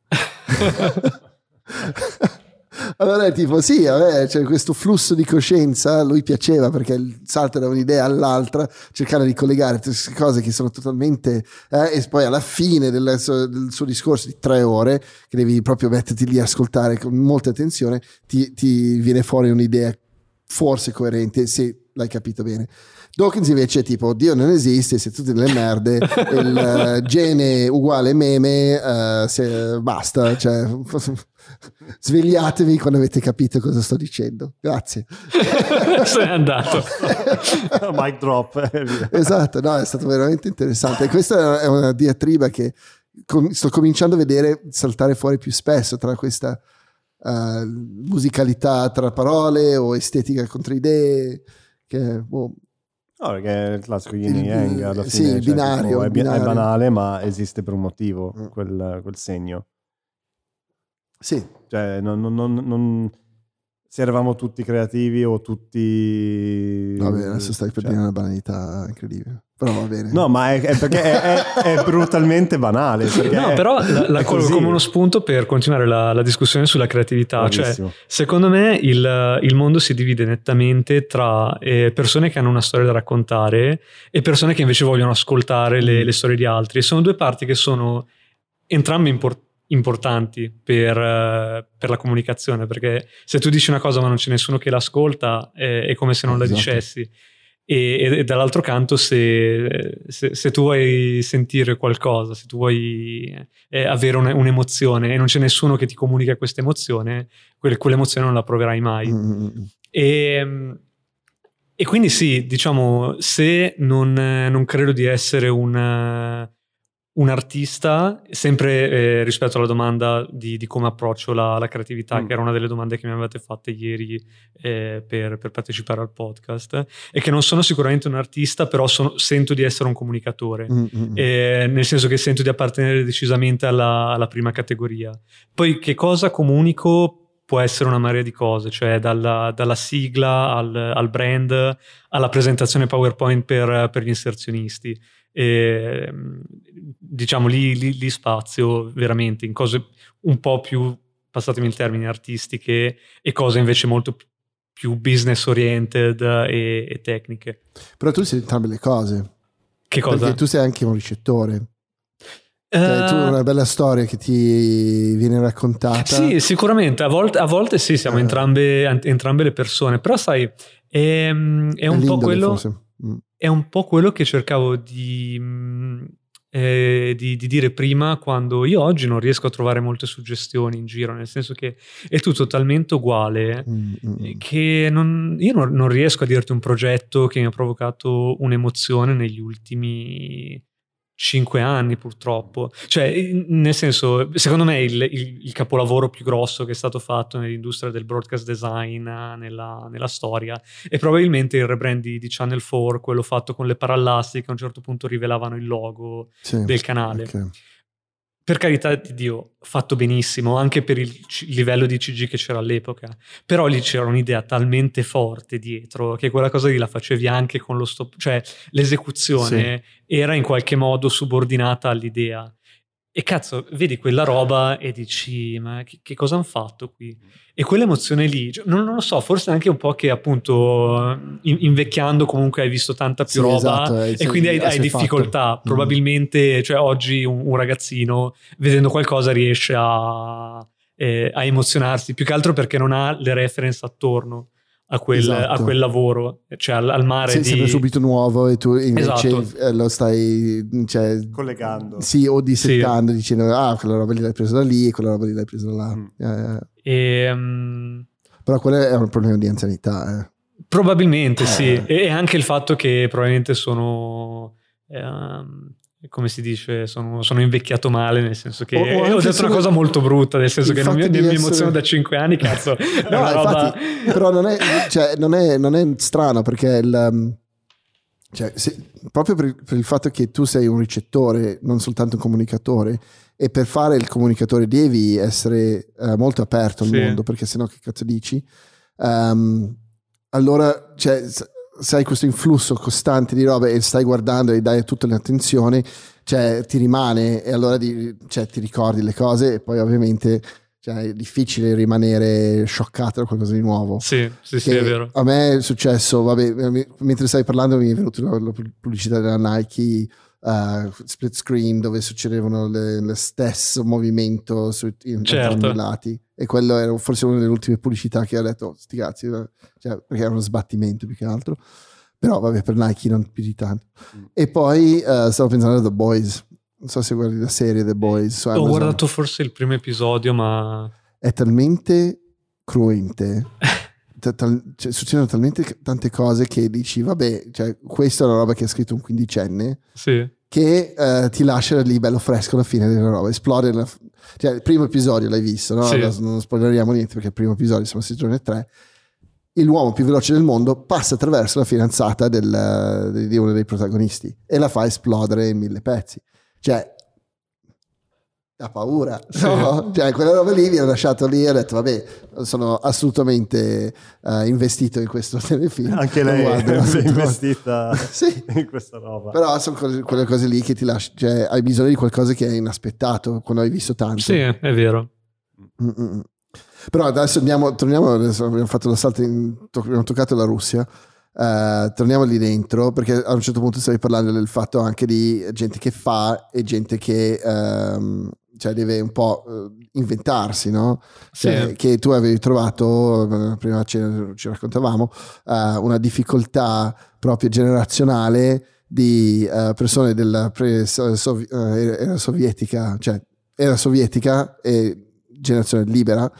Allora tipo sì, vabbè, cioè, questo flusso di coscienza lui piaceva perché salta da un'idea all'altra, cercare di collegare queste cose che sono totalmente e poi alla fine del suo discorso di 3 ore che devi proprio metterti lì a ascoltare con molta attenzione, ti viene fuori un'idea forse coerente se l'hai capito bene. Dawkins invece è tipo Dio non esiste, siete tutte delle merde, il gene uguale meme, basta, cioè, svegliatevi quando avete capito cosa sto dicendo, grazie. Se n'è andato. Mic drop. Esatto, no, è stato veramente interessante. E questa è una diatriba che sto cominciando a vedere saltare fuori più spesso, tra questa musicalità tra parole o estetica contro idee, che boh. No, perché è il classico yin e yang alla fine, sì, cioè, binario, tipo, binario. È banale ma esiste per un motivo, quel segno, sì, cioè non se eravamo tutti creativi o tutti, va bene, adesso stai per dire una banalità incredibile, però va bene. No, ma è perché è brutalmente banale, perché no, però la colgo come uno spunto per continuare la discussione sulla creatività. Bravissimo. Cioè secondo me il mondo si divide nettamente tra persone che hanno una storia da raccontare e persone che invece vogliono ascoltare le storie di altri. Sono due parti che sono entrambe importanti per la comunicazione, perché se tu dici una cosa ma non c'è nessuno che l'ascolta è come se non la dicessi. E dall'altro canto se tu vuoi sentire qualcosa, se tu vuoi avere un'emozione e non c'è nessuno che ti comunica questa emozione, quell'emozione non la proverai mai. E quindi sì, diciamo, se non credo di essere un artista, sempre rispetto alla domanda di come approccio la creatività, che era una delle domande che mi avevate fatte ieri per partecipare al podcast, e che non sono sicuramente un artista, però sento di essere un comunicatore, nel senso che sento di appartenere decisamente alla prima categoria. Poi che cosa comunico può essere una marea di cose, cioè dalla sigla al brand, alla presentazione PowerPoint per gli inserzionisti. E, diciamo, lì spazio veramente in cose un po' più, passatemi il termine, artistiche, e cose invece molto più business oriented e tecniche. Però tu sei entrambe le cose. Che cosa? Perché tu sei anche un ricettore. Cioè, tu hai una bella storia che ti viene raccontata. Sì, sicuramente, a volte sì, siamo entrambe le persone, però sai, è un po' quello... Forse. È un po' quello che cercavo di dire prima, quando io oggi non riesco a trovare molte suggestioni in giro, nel senso che è tutto talmente uguale che io non riesco a dirti un progetto che mi ha provocato un'emozione negli ultimi 5 anni, purtroppo. Cioè, nel senso, secondo me il capolavoro più grosso che è stato fatto nell'industria del broadcast design nella storia è probabilmente il rebrand di Channel 4, quello fatto con le parallassi che a un certo punto rivelavano il logo del canale. Okay. Per carità di Dio, fatto benissimo, anche per il livello di CG che c'era all'epoca. Però lì c'era un'idea talmente forte dietro che quella cosa lì la facevi anche con lo stop, cioè l'esecuzione era in qualche modo subordinata all'idea. E cazzo, vedi quella roba e dici, ma che cosa hanno fatto qui? E quell'emozione lì, non lo so, forse anche un po' che appunto invecchiando comunque hai visto tanta più roba, esatto, e quindi hai difficoltà. Fatto. Probabilmente, cioè oggi un ragazzino vedendo qualcosa riesce a emozionarsi, più che altro perché non ha le reference attorno a quel lavoro, cioè al mare di... sempre subito nuovo, e tu invece lo stai, cioè, collegando, sì, o dissettando, dicendo quella roba lì l'hai presa da lì e quella roba lì l'hai presa da là. Però quello è un problema di anzianità, probabilmente. Sì, e anche il fatto che probabilmente sono come si dice, sono invecchiato male, nel senso che ho detto una cosa molto brutta, nel senso che mi emoziono da 5 anni, cazzo. No, roba... infatti, però non è strano, perché proprio per il fatto che tu sei un ricettore, non soltanto un comunicatore, e per fare il comunicatore devi essere molto aperto al mondo, perché sennò che cazzo dici? Allora, cioè... sai, questo influsso costante di roba, e stai guardando e dai tutta l'attenzione, cioè ti rimane, e allora ti ricordi le cose, e poi ovviamente Cioè, è difficile rimanere scioccato da qualcosa di nuovo. Sì, sì, sì, è vero. A me è successo, vabbè, mentre stavi parlando mi è venuta la pubblicità della Nike, split screen, dove succedevano lo stesso movimento su entrambi i lati. E quello era forse una delle ultime pubblicità che ho detto, sti cazzi, cioè, perché era uno sbattimento più che altro. Però vabbè, per Nike non più di tanto. E poi stavo pensando a The Boys. Non so se guardi la serie The Boys. Ho guardato forse il primo episodio, ma... È talmente cruente. Cioè, succedono talmente tante cose che dici, vabbè, cioè, questa è una roba che ha scritto un quindicenne. Sì. Che ti lascia lì bello fresco alla fine della roba. Esplode. Cioè, il primo episodio l'hai visto, no? Sì. Adesso non spoileriamo niente perché il primo episodio, siamo a stagione 3. L'uomo più veloce del mondo passa attraverso la fidanzata di uno dei protagonisti e la fa esplodere in 1000 pezzi. Cioè, ha paura, no? Cioè, quella roba lì mi ha lasciato lì e ho detto, vabbè, sono assolutamente investito in questo telefilm. Anche lei è investita sì. in questa roba. Però sono quelle cose lì che ti lasciano, cioè, hai bisogno di qualcosa che è inaspettato quando hai visto tanto. Sì, è vero. Mm-mm. Però adesso torniamo, adesso abbiamo fatto la salta, abbiamo toccato la Russia, torniamo lì dentro, perché a un certo punto stavi parlando del fatto anche di gente che fa e gente che cioè deve un po' inventarsi, no? Cioè, sì. Che tu avevi trovato, prima ci raccontavamo, una difficoltà proprio generazionale di persone della era sovietica, cioè era sovietica e generazione libera,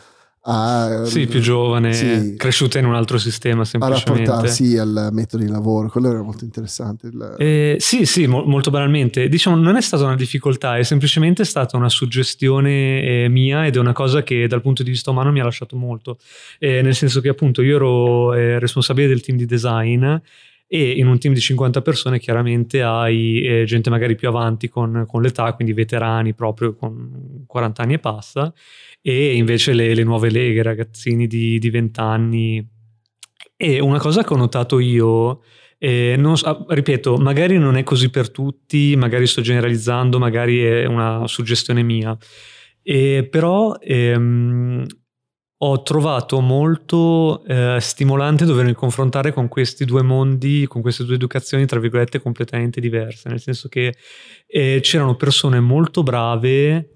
sì, più giovane, sì, cresciuta in un altro sistema, semplicemente a rapportarsi al metodo di lavoro. Quello era molto interessante. Sì, sì, molto banalmente, diciamo, non è stata una difficoltà, è semplicemente stata una suggestione mia, ed è una cosa che dal punto di vista umano mi ha lasciato molto, nel senso che appunto io ero responsabile del team di design, e in un team di 50 persone chiaramente hai gente magari più avanti con l'età, quindi veterani proprio con 40 anni e passa, e invece le nuove leghe, ragazzini di 20 anni. E una cosa che ho notato io, non so, ripeto, magari non è così per tutti, magari sto generalizzando, magari è una suggestione mia, però... ho trovato molto stimolante dovermi confrontare con questi due mondi, con queste due educazioni tra virgolette completamente diverse, nel senso che c'erano persone molto brave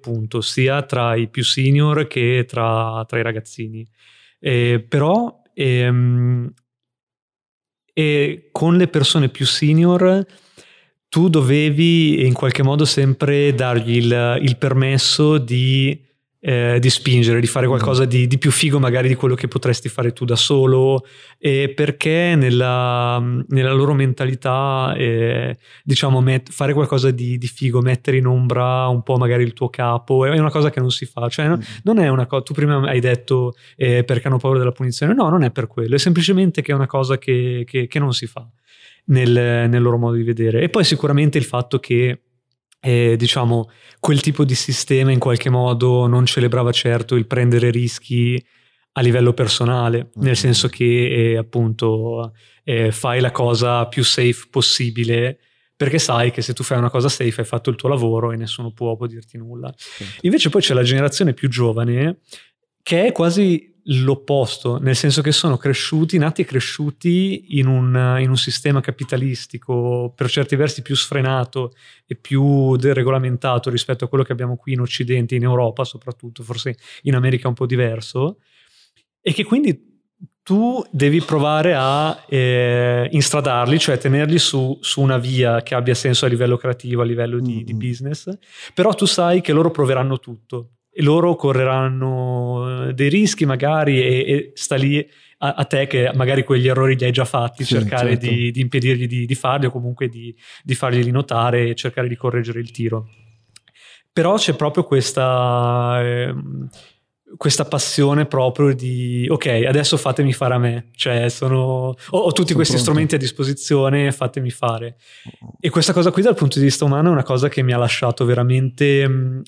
punto, sia tra i più senior che tra i ragazzini, però con le persone più senior tu dovevi in qualche modo sempre dargli il permesso di spingere, di fare qualcosa di più figo magari di quello che potresti fare tu da solo, perché nella loro mentalità diciamo fare qualcosa di figo, mettere in ombra un po' magari il tuo capo, è una cosa che non si fa, cioè non è una cosa. Tu prima hai detto perché hanno paura della punizione, no, non è per quello, è semplicemente che è una cosa che non si fa nel loro modo di vedere. E poi sicuramente il fatto che diciamo quel tipo di sistema in qualche modo non celebrava certo il prendere rischi a livello personale, nel senso che appunto fai la cosa più safe possibile, perché sai che se tu fai una cosa safe hai fatto il tuo lavoro e nessuno può dirti nulla. Certo. Invece poi c'è la generazione più giovane che è quasi l'opposto, nel senso che sono nati e cresciuti in un sistema capitalistico per certi versi più sfrenato e più deregolamentato rispetto a quello che abbiamo qui in Occidente, in Europa soprattutto, forse in America un po' diverso, e che quindi tu devi provare a instradarli, cioè tenerli su una via che abbia senso a livello creativo, a livello di business, però tu sai che loro proveranno tutto. Loro correranno dei rischi magari e sta lì a te che magari quegli errori li hai già fatti, sì, cercare certo. di impedirgli di farli, o comunque di farglieli notare e cercare di correggere il tiro. Però c'è proprio questa passione proprio di ok, adesso fatemi fare a me, cioè ho tutti sono questi pronto. Strumenti a disposizione, fatemi fare. E questa cosa qui dal punto di vista umano è una cosa che mi ha lasciato veramente...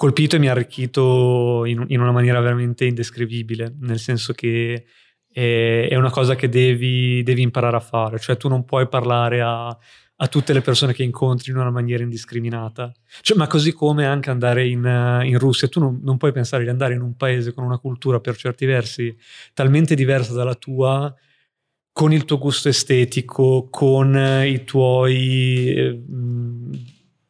colpito e mi ha arricchito in una maniera veramente indescrivibile, nel senso che è una cosa che devi imparare a fare, cioè tu non puoi parlare a a tutte le persone che incontri in una maniera indiscriminata. Cioè, ma così come anche andare in Russia. Tu non puoi pensare di andare in un paese con una cultura per certi versi talmente diversa dalla tua, con il tuo gusto estetico, con i tuoi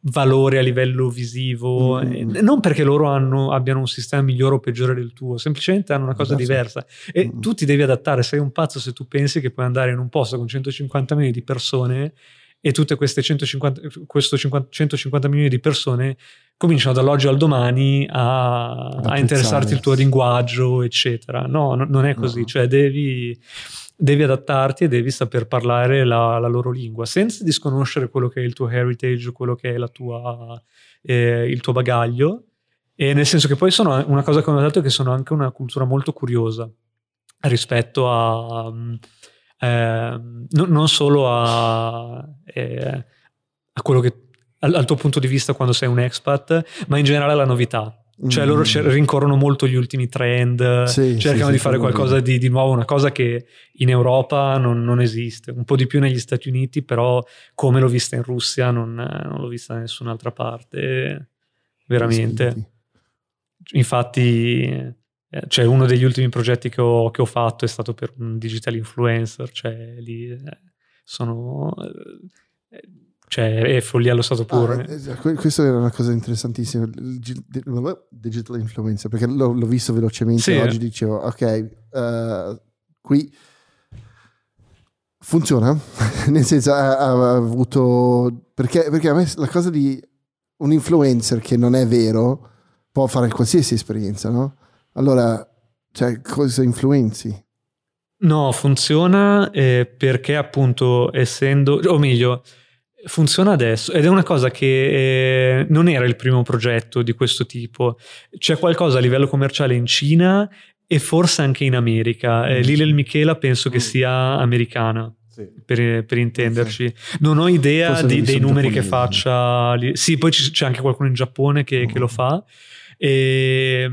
valori a livello visivo, non perché loro abbiano un sistema migliore o peggiore del tuo, semplicemente hanno una cosa diversa e tu ti devi adattare. Sei un pazzo se tu pensi che puoi andare in un posto con 150 milioni di persone e tutte queste 150 milioni di persone cominciano dall'oggi al domani a interessarti il tuo linguaggio, eccetera. No, non è così. Cioè devi adattarti e devi saper parlare la loro lingua senza disconoscere quello che è il tuo heritage, quello che è il tuo bagaglio. E nel senso che poi sono una cosa che ho notato è che sono anche una cultura molto curiosa rispetto a non solo a quello che al tuo punto di vista quando sei un expat, ma in generale alla novità. Cioè loro rincorrono molto gli ultimi trend, cercano di fare qualcosa di nuovo, una cosa che in Europa non esiste, un po' di più negli Stati Uniti, però come l'ho vista in Russia non l'ho vista da nessun'altra parte, veramente. Infatti cioè uno degli ultimi progetti che ho fatto è stato per un digital influencer, cioè lì sono... Cioè è follia allo stato puro. Questa era una cosa interessantissima, digital influencer, perché l'ho visto velocemente oggi. Dicevo qui funziona nel senso ha avuto, perché a me la cosa di un influencer che non è vero può fare qualsiasi esperienza, no? Allora cioè cosa influenzi? No, funziona perché appunto essendo, o meglio funziona adesso, ed è una cosa che non era il primo progetto di questo tipo. C'è qualcosa a livello commerciale in Cina e forse anche in America. Lilel Michela penso che sia americana, per intenderci. Non ho idea dei numeri che faccia lì. Sì, poi c'è anche qualcuno in Giappone che lo fa. E,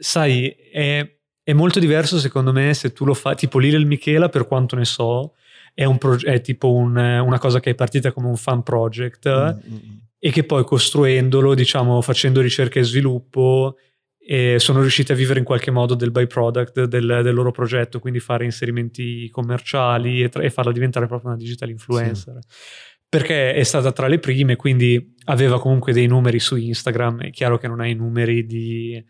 sai, è molto diverso secondo me se tu lo fai, tipo Lilel Michela, per quanto ne so, è tipo una cosa che è partita come un fan project e che poi costruendolo, diciamo, facendo ricerca e sviluppo, sono riusciti a vivere in qualche modo del byproduct del loro progetto, quindi fare inserimenti commerciali e farla diventare proprio una digital influencer. Sì. Perché è stata tra le prime, quindi aveva comunque dei numeri su Instagram. È chiaro che non ha i numeri di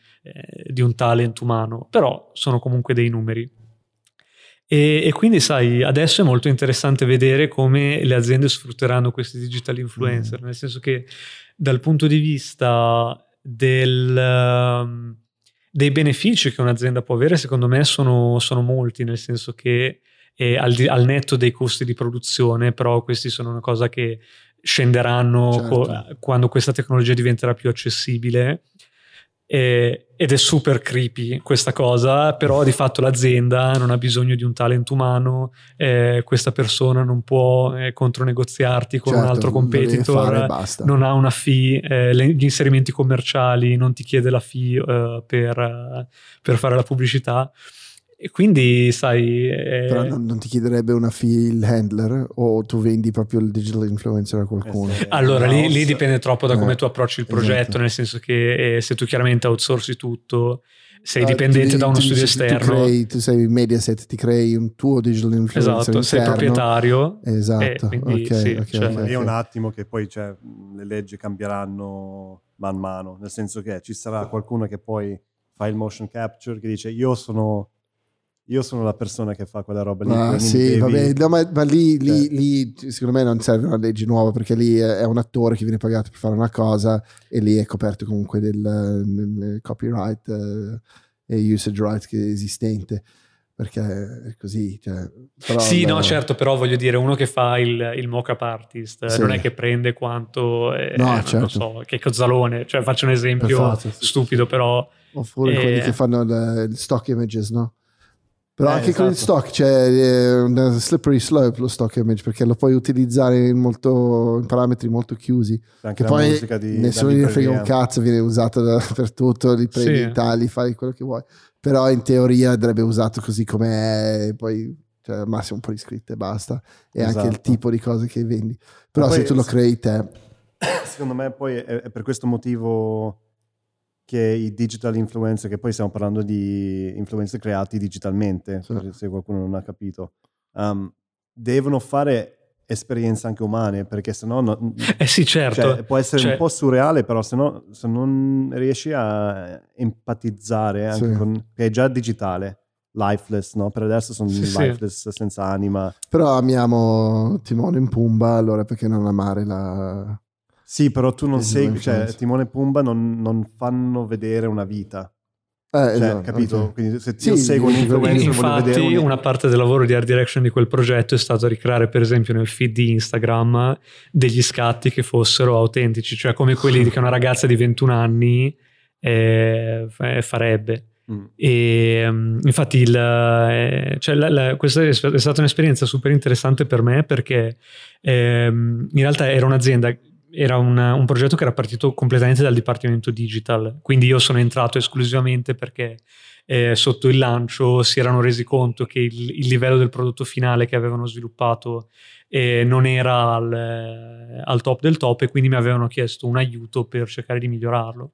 un talent umano, però sono comunque dei numeri. E quindi sai, adesso è molto interessante vedere come le aziende sfrutteranno questi digital influencer, nel senso che dal punto di vista dei benefici che un'azienda può avere, secondo me sono molti, nel senso che al netto dei costi di produzione, però questi sono una cosa che scenderanno quando questa tecnologia diventerà più accessibile. Ed è super creepy questa cosa, però di fatto l'azienda non ha bisogno di un talent umano, questa persona non può contronegoziarti con un altro competitor, non ha una fee, gli inserimenti commerciali non ti chiede la fee per fare la pubblicità. E quindi sai però non ti chiederebbe una fee il handler, o tu vendi proprio il digital influencer a qualcuno? Allora lì dipende troppo da come tu approcci il progetto, nel senso che se tu chiaramente outsourci tutto, sei dipendente da uno studio esterno, tu sei Mediaset, ti crei un tuo digital influencer interno, sei proprietario, quindi, okay. È un attimo che poi le leggi cambieranno man mano, nel senso che ci sarà qualcuno che poi fa il motion capture, che dice io sono la persona che fa quella roba lì. Lì secondo me non serve una legge nuova, perché lì è un attore che viene pagato per fare una cosa e lì è coperto comunque del copyright e usage right esistente, perché è così. Però certo, però voglio dire, uno che fa il mock-up artist non è che prende quanto non so, che cozzalone, faccio un esempio stupido, però oppure quelli che fanno il stock images, no? Però anche con il stock c'è una slippery slope, lo stock image, perché lo puoi utilizzare in parametri molto chiusi, anche che poi nessuno gli frega un cazzo, viene usata dappertutto, li prendi in tagli, fai quello che vuoi, però in teoria andrebbe usato così com'è, poi cioè al massimo un po' di iscritte e basta, e esatto, anche il tipo di cose che vendi. Però poi, se tu lo crei te, secondo me poi è per questo motivo che i digital influencer, che poi stiamo parlando di influencer creati digitalmente, sì, se qualcuno non ha capito, devono fare esperienze anche umane, perché sennò no, sì, certo, cioè, può essere un po' surreale, però sennò, se non riesci a empatizzare anche con, che è già digitale, lifeless, no? Per adesso sono lifeless, senza anima, però amiamo Timone e Pumba, allora perché non amare la... Sì, però tu non sei, cioè Timone e Pumba non fanno vedere una vita. Cioè, capito? Okay. Quindi se io seguo un influencer, infatti, vedere una parte del lavoro di art direction di quel progetto è stato ricreare, per esempio, nel feed di Instagram degli scatti che fossero autentici, cioè come quelli che una ragazza di 21 anni farebbe. E infatti questa è stata un'esperienza super interessante per me, perché in realtà era un'azienda, era un progetto che era partito completamente dal dipartimento digital, quindi io sono entrato esclusivamente perché sotto il lancio si erano resi conto che il livello del prodotto finale che avevano sviluppato non era al top del top, e quindi mi avevano chiesto un aiuto per cercare di migliorarlo.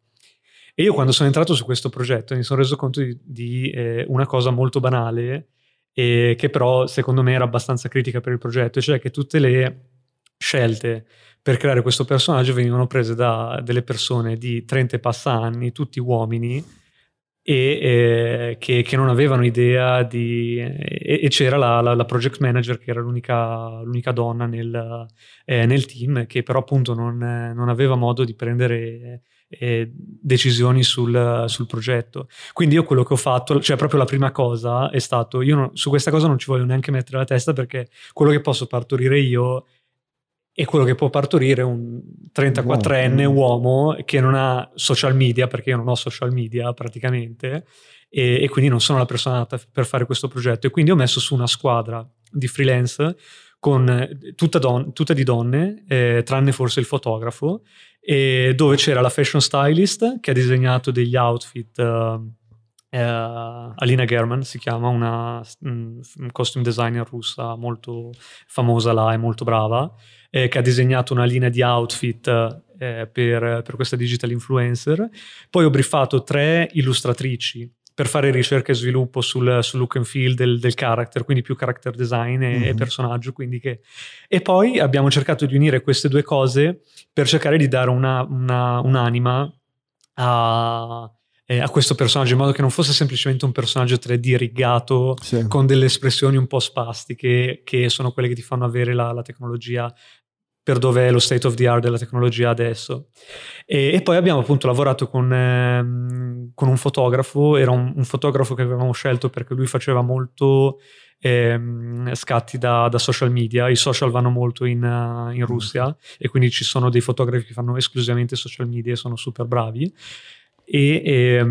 E io, quando sono entrato su questo progetto, mi sono reso conto di una cosa molto banale, che però secondo me era abbastanza critica per il progetto, cioè che tutte le scelte per creare questo personaggio venivano prese da delle persone di 30 e passa anni, tutti uomini, e che non avevano idea di... E c'era la project manager, che era l'unica donna nel team, che però appunto non aveva modo di prendere decisioni sul progetto. Quindi io quello che ho fatto, cioè proprio la prima cosa è stato, su questa cosa non ci voglio neanche mettere la testa, perché quello che posso partorire io è quello che può partorire un 34enne uomo che non ha social media, perché io non ho social media praticamente, e quindi non sono la persona adatta per fare questo progetto. E quindi ho messo su una squadra di freelance con tutta di donne, tranne forse il fotografo, dove c'era la fashion stylist che ha disegnato degli outfit, Alina German si chiama, una costume designer russa molto famosa là e molto brava, che ha disegnato una linea di outfit per questa digital influencer. Poi ho briefato 3 illustratrici per fare ricerca e sviluppo sul look and feel del character, quindi più character design e personaggio. Quindi e poi abbiamo cercato di unire queste due cose per cercare di dare un'anima a questo personaggio, in modo che non fosse semplicemente un personaggio 3D rigato con delle espressioni un po' spastiche, che sono quelle che ti fanno avere la tecnologia, per dove è lo state of the art della tecnologia adesso. E poi abbiamo appunto lavorato con un fotografo, era un fotografo che avevamo scelto perché lui faceva molto scatti da social media. I social vanno molto in Russia, e quindi ci sono dei fotografi che fanno esclusivamente social media e sono super bravi. E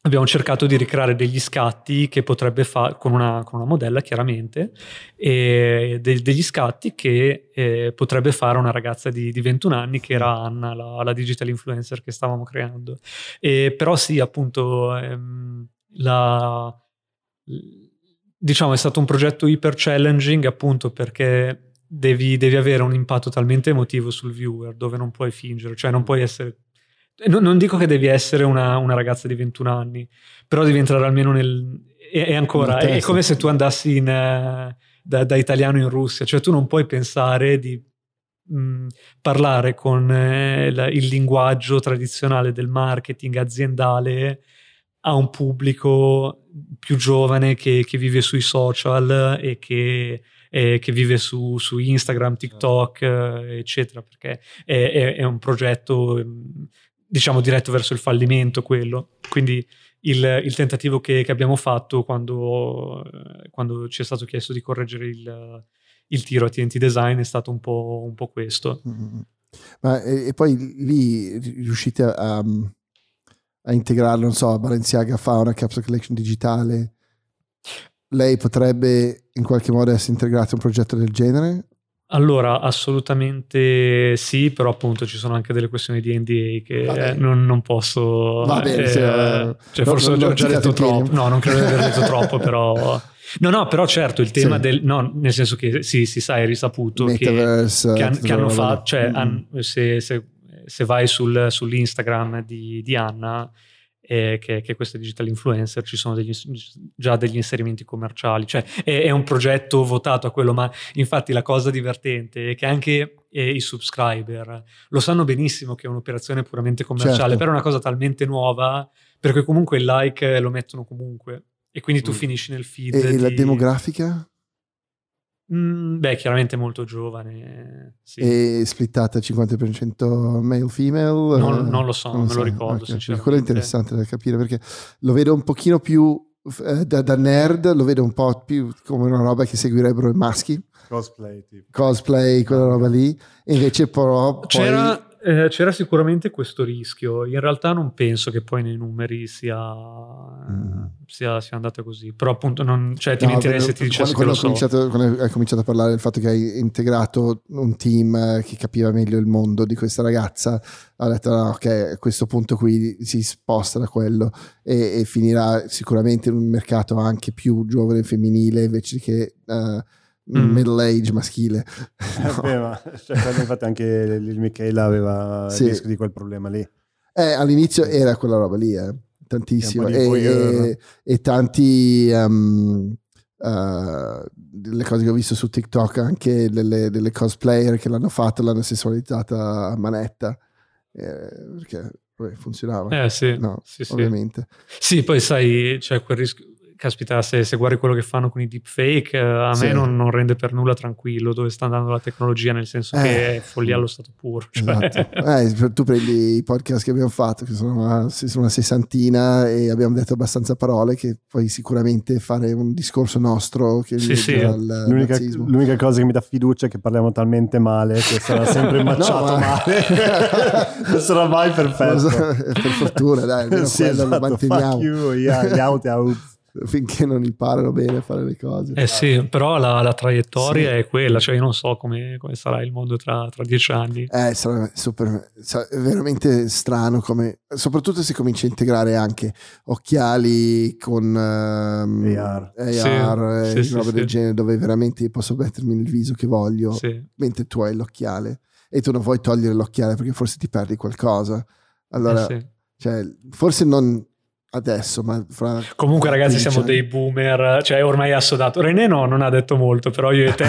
abbiamo cercato di ricreare degli scatti che potrebbe fare con una modella, chiaramente, e degli scatti che potrebbe fare una ragazza di 21 anni, che era Anna, la digital influencer che stavamo creando. Però sì, appunto, diciamo è stato un progetto iper challenging, appunto perché devi avere un impatto talmente emotivo sul viewer, dove non puoi fingere, cioè non puoi essere... Non dico che devi essere una ragazza di 21 anni, però devi entrare almeno nel... E ancora, è come se tu andassi da italiano in Russia, cioè tu non puoi pensare di parlare con il linguaggio tradizionale del marketing aziendale a un pubblico più giovane che vive sui social e che vive su Instagram, TikTok, eccetera, perché è un progetto... diciamo diretto verso il fallimento quello. Quindi il tentativo che abbiamo fatto quando ci è stato chiesto di correggere il tiro a TNT Design è stato un po' questo. Ma e poi lì riuscite a integrarlo, non so, Balenciaga fa una capsule collection digitale, lei potrebbe in qualche modo essere integrata a un progetto del genere? Allora, assolutamente sì, però appunto ci sono anche delle questioni di NDA che non posso... Va bene, cioè, forse ho già detto troppo. No, non credo di aver detto troppo, però No, no, però certo il tema del... No, nel senso che si sa, è risaputo che hanno fatto... Cioè, se vai sull'Instagram di Anna, che questa digital influencer, ci sono già degli inserimenti commerciali. Cioè è un progetto votato a quello, ma infatti la cosa divertente è che anche i subscriber lo sanno benissimo che è un'operazione puramente commerciale, però è una cosa talmente nuova, perché comunque il like lo mettono comunque e quindi tu finisci nel feed. E la demografica? Beh, chiaramente molto giovane, sì. E splittata 50% male female? Non lo so, non me lo ricordo sinceramente. Quello è interessante da capire, perché lo vedo un pochino più da nerd, lo vedo un po' più come una roba che seguirebbero i maschi, cosplay tipo. Cosplay, quella roba lì. E invece però c'era sicuramente questo rischio. In realtà non penso che poi nei numeri sia andata così, però appunto non, cioè, ti mentirei se ti dicessi che lo so. Quando hai cominciato a parlare del fatto che hai integrato un team che capiva meglio il mondo di questa ragazza, ho detto no, ok, a questo punto qui si sposta da quello e finirà sicuramente in un mercato anche più giovane, femminile, invece che... middle age maschile. Infatti anche il Michela aveva il rischio di quel problema lì. All'inizio era quella roba lì, tantissimo, e tanti le cose che ho visto su TikTok, anche delle cosplayer che l'hanno fatto, l'hanno sessualizzata a manetta, perché funzionava. No, sì, ovviamente. Sì, poi sai, c'è quel rischio. Caspita, se guardi quello che fanno con i deepfake, a me non rende per nulla tranquillo dove sta andando la tecnologia, nel senso che è follia allo stato puro. Cioè. Esatto. Tu prendi i podcast che abbiamo fatto, che sono una 60ina, e abbiamo detto abbastanza parole che puoi sicuramente fare un discorso nostro che dal razzismo. L'unica cosa che mi dà fiducia è che parliamo talmente male che sarà sempre macciato male. Non sarà mai perfetto. Per fortuna, dai, almeno quello lo manteniamo. Fuck you, out. Finché non imparano bene a fare le cose. Però la traiettoria è quella, cioè io non so come sarà il mondo tra 10 anni. Sarà super, veramente strano, come soprattutto se cominci a integrare anche occhiali con AR roba del genere, dove veramente posso mettermi nel viso che voglio mentre tu hai l'occhiale e tu non vuoi togliere l'occhiale perché forse ti perdi qualcosa. Allora cioè, forse non adesso, ma comunque ragazzi siamo dei boomer, cioè ormai assodato. René non ha detto molto, però io e te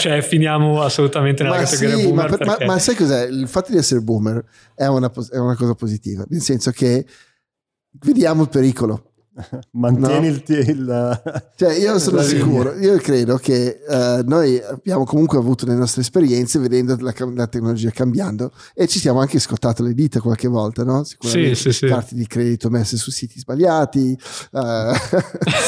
cioè finiamo assolutamente nella categoria boomer. Ma sai cos'è? Il fatto di essere boomer è una cosa positiva, nel senso che vediamo il pericolo. Mantieni cioè io sono sicuro, io credo che noi abbiamo comunque avuto le nostre esperienze vedendo la tecnologia cambiando, e ci siamo anche scottato le dita qualche volta, no? Sicuramente carte di credito messe su siti sbagliati.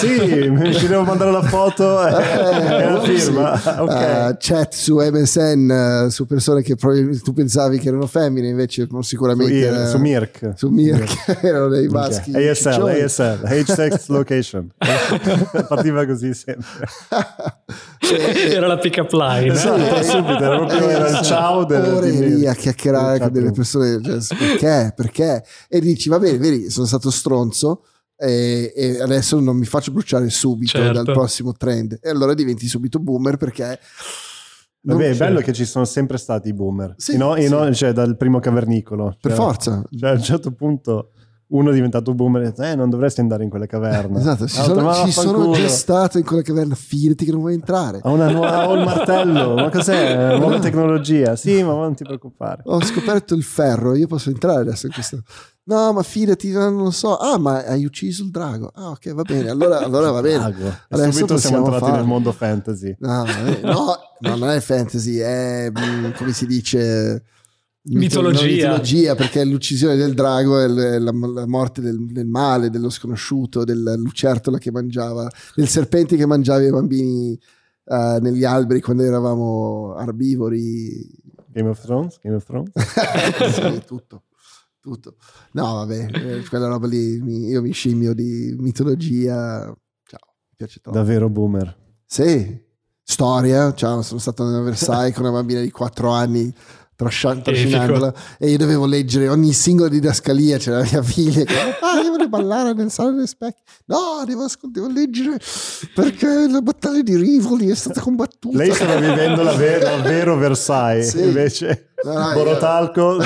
Ci devo mandare la foto e la firma. Chat su MSN su persone che tu pensavi che erano femmine, invece sicuramente su Mirk, erano dei maschi. ASL Age, sex, location. Partiva così sempre. Era la pick up line. Subito, era proprio il ciao. Ore lì a chiacchierare con delle persone. Cioè, perché? E dici, va bene, vedi, sono stato stronzo e adesso non mi faccio bruciare subito dal prossimo trend. E allora diventi subito boomer perché... Vabbè, è bello che ci sono sempre stati i boomer. No, cioè, dal primo cavernicolo. Per forza. Cioè, a un certo punto... Uno è diventato boomer e ha detto non dovresti andare in quella caverna. Esatto, ci sono già stato in quella caverna, fidati che non vuoi entrare. Ho un martello, ma cos'è? Nuova tecnologia. Sì, ma non ti preoccupare. Ho scoperto il ferro, io posso entrare adesso in questo. No, ma fidati, non lo so. Ah, ma hai ucciso il drago. Ah, ok, va bene. Allora va bene. Adesso subito siamo entrati nel mondo fantasy. No, non è fantasy, è come si dice... Mitologia, perché l'uccisione del drago è la morte del male, dello sconosciuto, della lucertola che mangiava, del serpente che mangiava i bambini negli alberi quando eravamo erbivori. Game of Thrones. Sì, tutto. No, vabbè, quella roba lì, io mi scimmio di mitologia. Ciao, mi piace tanto. Davvero boomer. Sì, storia. Ciao, sono stato a Versailles con una bambina di 4 anni. trascinandola, e io dovevo leggere ogni singola didascalia. C'era mia figlia che io vorrei ballare nel sale degli specchi, no, devo leggere perché la battaglia di Rivoli è stata combattuta. Lei stava vivendo la vera Versailles, sì. Invece no, Borotalco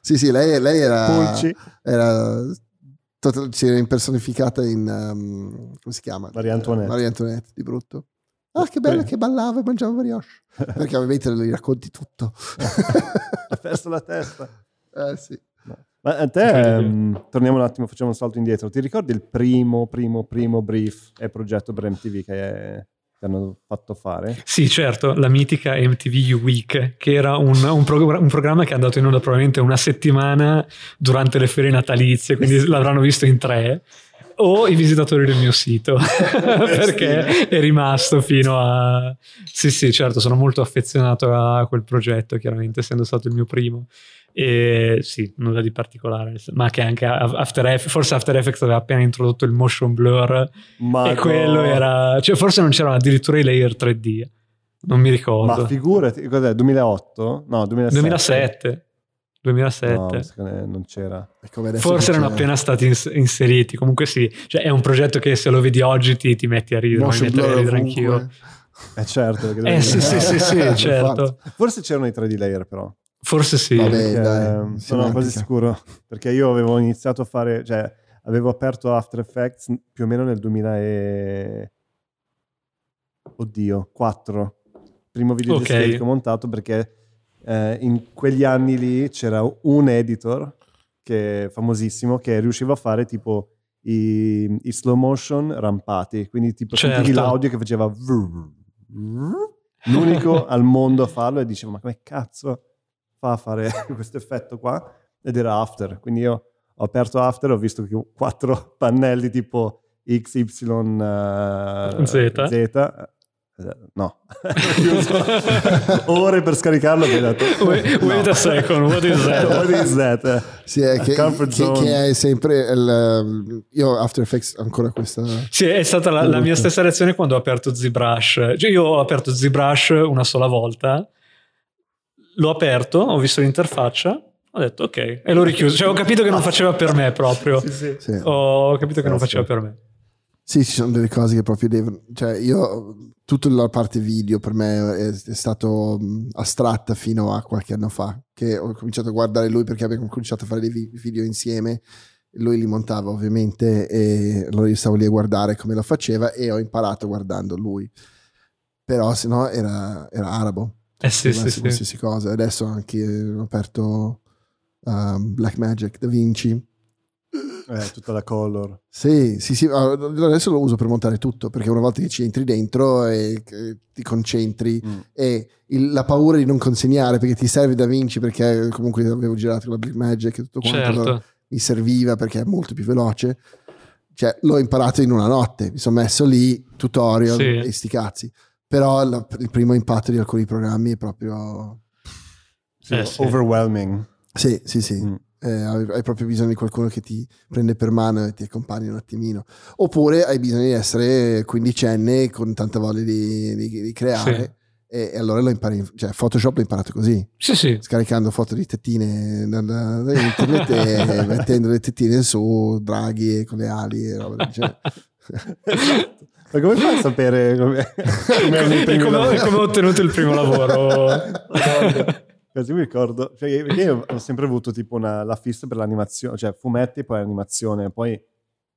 sì lei era si era impersonificata in come si chiama? Maria Antoinette di brutto. Ah, che bella che ballava e mangiava brioche, perché ovviamente gli racconti tutto. Ha perso la testa. Sì. Ma a te, torniamo un attimo, facciamo un salto indietro. Ti ricordi il primo brief e progetto per MTV che hanno fatto fare? Sì, certo, la mitica MTV U Week, che era un programma che è andato in onda probabilmente una settimana durante le ferie natalizie, quindi l'avranno visto in 3. O i visitatori del mio sito, perché è rimasto fino a... Sì, certo, sono molto affezionato a quel progetto, chiaramente, essendo stato il mio primo. E sì, nulla di particolare, ma che anche After Effects, forse After Effects aveva appena introdotto il motion blur, ma e no. Quello era... Cioè, forse non c'erano addirittura i layer 3D, non mi ricordo. Ma figurati, cos'è, 2008? No, 2007. 2007 no, non c'era. Forse erano appena stati inseriti. Comunque sì, cioè è un progetto che se lo vedi oggi ti metti a ridere. Mi metto a ridere anch'io. Certo. Sì, certo. Forse c'erano i 3D layer però. Forse sì. Vabbè, dai, sono quasi sicuro, perché io avevo iniziato a fare, cioè avevo aperto After Effects più o meno nel 2004. Primo video di che ho montato, perché in quegli anni lì c'era un editor che famosissimo che riusciva a fare tipo i slow motion rampati, quindi tipo sentivi l'audio che faceva l'unico al mondo a farlo, e dicevo ma come cazzo fa a fare questo effetto qua, ed era After. Quindi io ho aperto After, ho visto che 4 pannelli tipo X, Y, Z. No, ore per scaricarlo. Wait a second, what is that? Sì, è che è sempre io After Effects ancora questa. Sì, è stata la mia stessa reazione quando ho aperto ZBrush. Cioè, io ho aperto ZBrush una sola volta, l'ho aperto, ho visto l'interfaccia, ho detto ok, e l'ho richiuso. Cioè, ho capito che non faceva per me proprio. Sì. Ho capito che non faceva per me. Sì, ci sono delle cose che proprio devono... Cioè, io... Tutta la parte video per me è stato astratta fino a qualche anno fa, che ho cominciato a guardare lui perché abbiamo cominciato a fare dei video insieme. Lui li montava ovviamente e allora io stavo lì a guardare come lo faceva e ho imparato guardando lui. Però se no era arabo. Sì. Qualsiasi cosa. Adesso anche ho aperto Blackmagic, DaVinci. Tutta la color. Sì, adesso lo uso per montare tutto, perché una volta che ci entri dentro e ti concentri e la paura di non consegnare, perché ti serve DaVinci, perché comunque avevo girato con la Blackmagic e tutto quanto, allora mi serviva perché è molto più veloce. Cioè, l'ho imparato in una notte, mi sono messo lì, tutorial e sti cazzi. Però il primo impatto di alcuni programmi è proprio overwhelming. Sì. Hai proprio bisogno di qualcuno che ti prende per mano e ti accompagna un attimino, oppure hai bisogno di essere quindicenne con tanta voglia di creare e allora lo impari. Cioè Photoshop l'ho imparato così, scaricando foto di tettine da internet e mettendo le tettine su draghi e con le ali e roba del genere. Ma come fai a sapere come ho ottenuto il primo lavoro? Così mi ricordo, cioè, io ho sempre avuto tipo la fissa per l'animazione, cioè fumetti e poi animazione, poi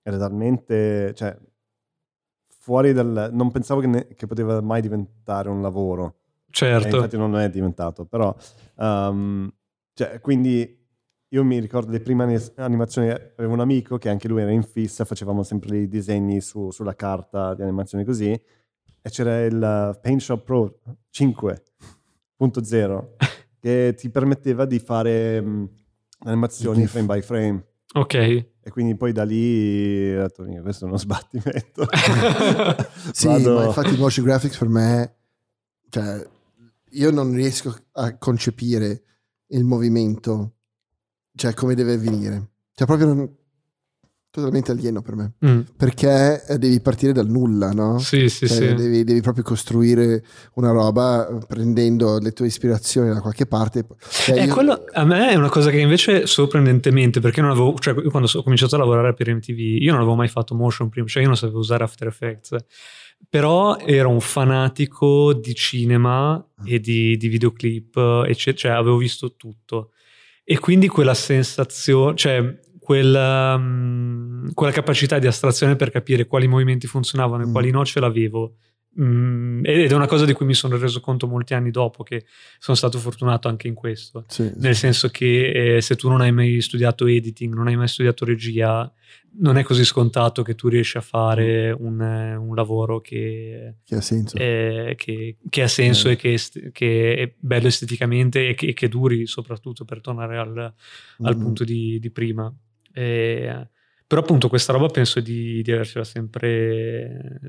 era talmente, cioè, fuori dal... non pensavo che poteva mai diventare un lavoro. Certo. E infatti non è diventato, però cioè, quindi io mi ricordo le prime animazioni, avevo un amico che anche lui era in fissa, facevamo sempre i disegni sulla carta di animazione così, e c'era il Paint Shop Pro 5.0 che ti permetteva di fare animazioni frame by frame. Ok. E quindi poi da lì ho detto, questo è uno sbattimento. Ma infatti motion graphics per me, cioè io non riesco a concepire il movimento, cioè come deve avvenire. Cioè proprio non, totalmente alieno per me, perché devi partire dal nulla, no? Sì. Devi proprio costruire una roba prendendo le tue ispirazioni da qualche parte. Quello a me è una cosa che invece sorprendentemente, perché non avevo, cioè io quando ho cominciato a lavorare per MTV io non avevo mai fatto motion prima, cioè io non sapevo usare After Effects, però ero un fanatico di cinema e di videoclip, cioè avevo visto tutto, e quindi quella sensazione, cioè quella capacità di astrazione per capire quali movimenti funzionavano e quali no, ce l'avevo, ed è una cosa di cui mi sono reso conto molti anni dopo, che sono stato fortunato anche in questo, nel senso che se tu non hai mai studiato editing, non hai mai studiato regia, non è così scontato che tu riesci a fare un lavoro che ha senso, che ha senso e che è bello esteticamente e che duri, soprattutto per tornare al punto di prima. Però appunto questa roba penso di avercela sempre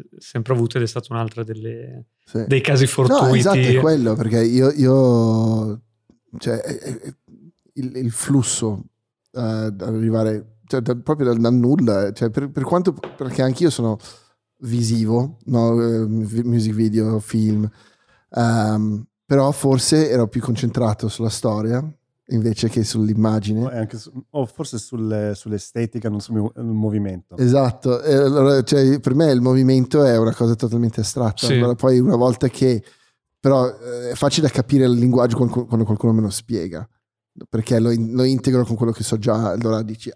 avuta, ed è stata un'altra dei casi fortuiti. No, esatto, è quello, perché io cioè il flusso ad arrivare, cioè, proprio dal nulla, cioè per quanto, perché anch'io sono visivo, no? Music video, film, però forse ero più concentrato sulla storia invece che sull'immagine, anche o forse sull'estetica, non sul movimento. Esatto, allora, cioè, per me il movimento è una cosa totalmente astratta, allora, poi una volta che però è facile da capire il linguaggio quando qualcuno me lo spiega, perché lo integro con quello che so già, allora dici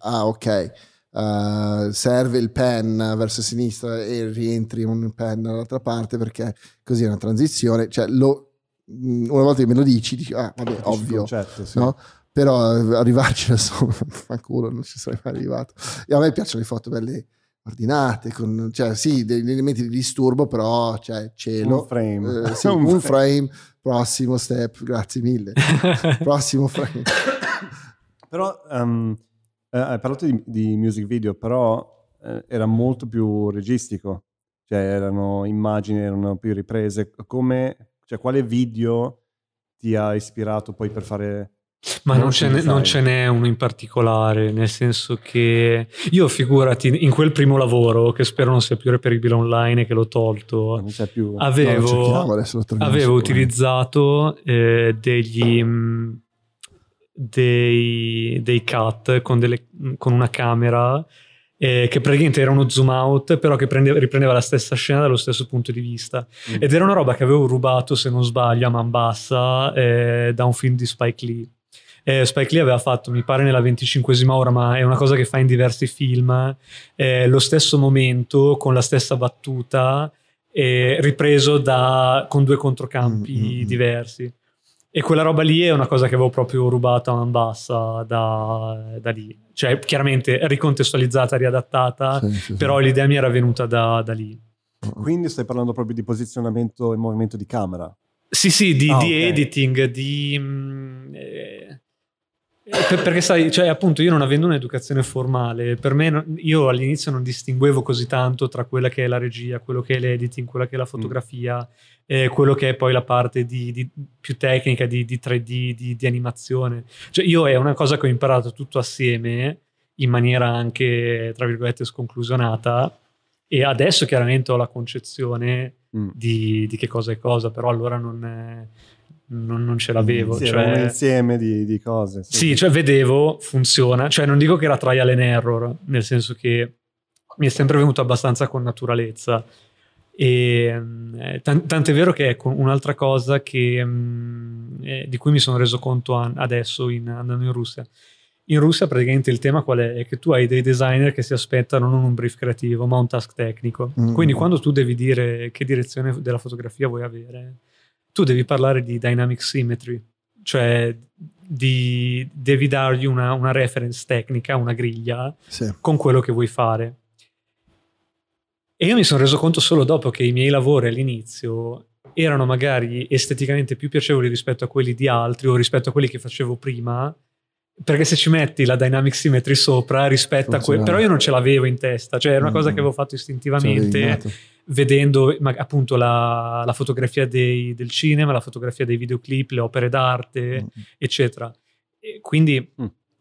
serve il pen verso sinistra e rientri un pen dall'altra parte, perché così è una transizione, cioè una volta che me lo dici vabbè, ovvio, concetto, no? Però arrivarci da solo, fanculo, non ci sarei mai arrivato. E a me piacciono le foto belle ordinate, con degli elementi di disturbo, però cielo, un frame, prossimo step, grazie mille, prossimo frame. Però hai parlato di music video, però era molto più registico, cioè erano immagini, erano più riprese, cioè quale video ti ha ispirato poi per fare... Ma non ce n'è uno in particolare, nel senso che io, figurati, in quel primo lavoro, che spero non sia più reperibile online e che l'ho tolto, non c'è più. Avevo utilizzato dei cut con una camera che praticamente era uno zoom out, però che riprendeva la stessa scena dallo stesso punto di vista, ed era una roba che avevo rubato, se non sbaglio, a man bassa da un film di Spike Lee. Spike Lee aveva fatto, mi pare nella 25ª ora, ma è una cosa che fa in diversi film, lo stesso momento con la stessa battuta, ripreso con due controcampi diversi, e quella roba lì è una cosa che avevo proprio rubata a man bassa da lì, cioè chiaramente ricontestualizzata, riadattata, però l'idea mia era venuta da lì. Quindi stai parlando proprio di posizionamento e movimento di camera? Sì, di editing, di... perché sai, cioè appunto io non avendo un'educazione formale, per me io all'inizio non distinguevo così tanto tra quella che è la regia, quello che è l'editing, quella che è la fotografia, quello che è poi la parte più tecnica, di 3D, di animazione. Cioè io è una cosa che ho imparato tutto assieme, in maniera anche tra virgolette sconclusionata, e adesso chiaramente ho la concezione di che cosa è cosa, però allora non ce l'avevo. Era un insieme di cose. Sì, cioè vedevo, funziona. Cioè non dico che era trial and error, nel senso che mi è sempre venuto abbastanza con naturalezza. E tant'è vero che ecco, un'altra cosa di cui mi sono reso conto adesso andando in Russia. In Russia praticamente il tema qual è? È che tu hai dei designer che si aspettano non un brief creativo, ma un task tecnico. Quindi quando tu devi dire che direzione della fotografia vuoi avere, tu devi parlare di dynamic symmetry, cioè devi dargli una reference tecnica, una griglia con quello che vuoi fare. E io mi sono reso conto solo dopo che i miei lavori all'inizio erano magari esteticamente più piacevoli rispetto a quelli di altri, o rispetto a quelli che facevo prima, perché se ci metti la dynamic symmetry sopra rispetta a quello, però io non ce l'avevo in testa, cioè era una cosa che avevo fatto istintivamente, vedendo appunto la fotografia del cinema, la fotografia dei videoclip, le opere d'arte eccetera. E quindi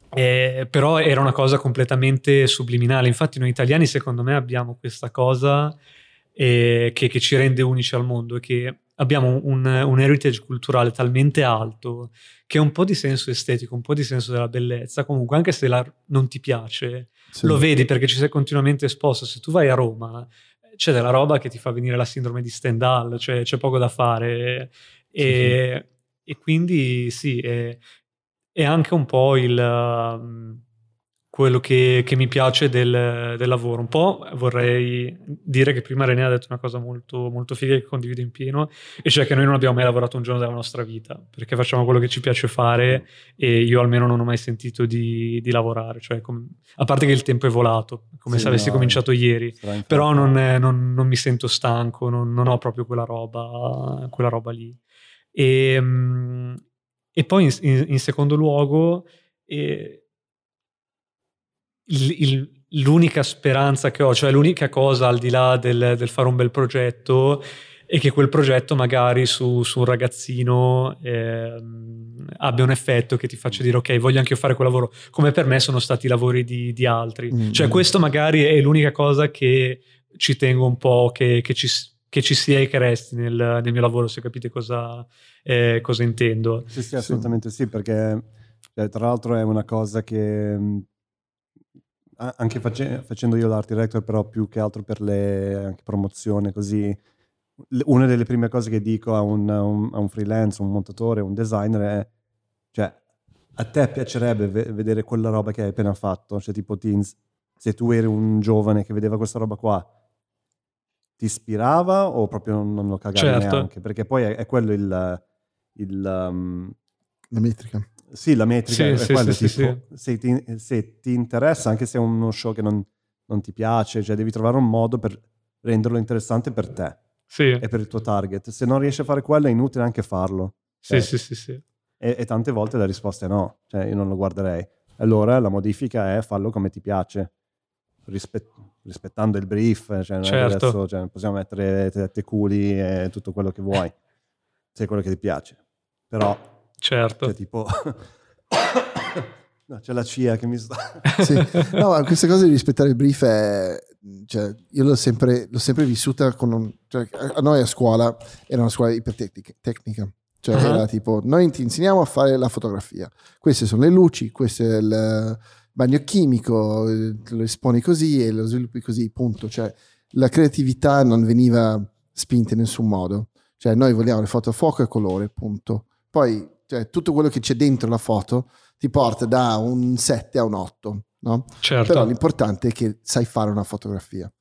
Però era una cosa completamente subliminale. Infatti noi italiani secondo me abbiamo questa cosa che ci rende unici al mondo, e che abbiamo un heritage culturale talmente alto che un po' di senso estetico, un po' di senso della bellezza comunque, anche se non ti piace, sì, lo vedi perché ci sei continuamente esposto. Se tu vai a Roma c'è della roba che ti fa venire la sindrome di Stendhal, cioè c'è poco da fare, sì. E quindi sì, è anche un po' quello che mi piace del lavoro. Un po' vorrei dire che prima René ha detto una cosa molto, molto figa che condivido in pieno, e cioè che noi non abbiamo mai lavorato un giorno della nostra vita, perché facciamo quello che ci piace fare, e io almeno non ho mai sentito di lavorare, cioè a parte che il tempo è volato, come se avessi cominciato ieri, però non mi sento stanco, non ho proprio quella roba lì. E poi in secondo luogo l'unica speranza che ho, cioè l'unica cosa al di là del fare un bel progetto, è che quel progetto magari su un ragazzino abbia un effetto che ti faccia dire ok, voglio anche io fare quel lavoro, come per me sono stati i lavori di altri. Cioè questo magari è l'unica cosa che ci tengo un po', che ci sia e che resti nel mio lavoro, se capite cosa intendo. Sì, assolutamente sì, perché tra l'altro è una cosa che anche facendo io l'art director, però più che altro per le promozioni così, una delle prime cose che dico a un freelance, un montatore, un designer è, cioè, a te piacerebbe vedere quella roba che hai appena fatto? Cioè tipo se tu eri un giovane che vedeva questa roba qua, ti ispirava o proprio non lo cagavi? Certo. Neanche, perché poi è quello la metrica. Sì, la metrica, sì, è quello, tipo, sì. Se ti interessa, anche se è uno show che non ti piace, cioè devi trovare un modo per renderlo interessante per te, sì, e per il tuo target. Se non riesci a fare quello è inutile anche farlo. Sì. E tante volte la risposta è no, cioè io non lo guarderei. Allora la modifica è farlo come ti piace, rispettando il brief, cioè, certo, adesso, cioè, possiamo mettere tette, culi e tutto quello che vuoi, se è quello che ti piace, però certo, cioè, tipo no, c'è la CIA che mi sta sì. No, ma questa cosa di rispettare il brief è, cioè, io l'ho sempre vissuta con cioè, a noi a scuola era una scuola ipertecnica, cioè era tipo noi ti insegniamo a fare la fotografia, queste sono le luci, questo è il bagno chimico, lo esponi così e lo sviluppi così, punto. Cioè la creatività non veniva spinta in nessun modo, cioè noi vogliamo le foto a fuoco e colore, punto. Poi cioè, tutto quello che c'è dentro la foto ti porta da un 7 a un 8, no? Certo. Però l'importante è che sai fare una fotografia.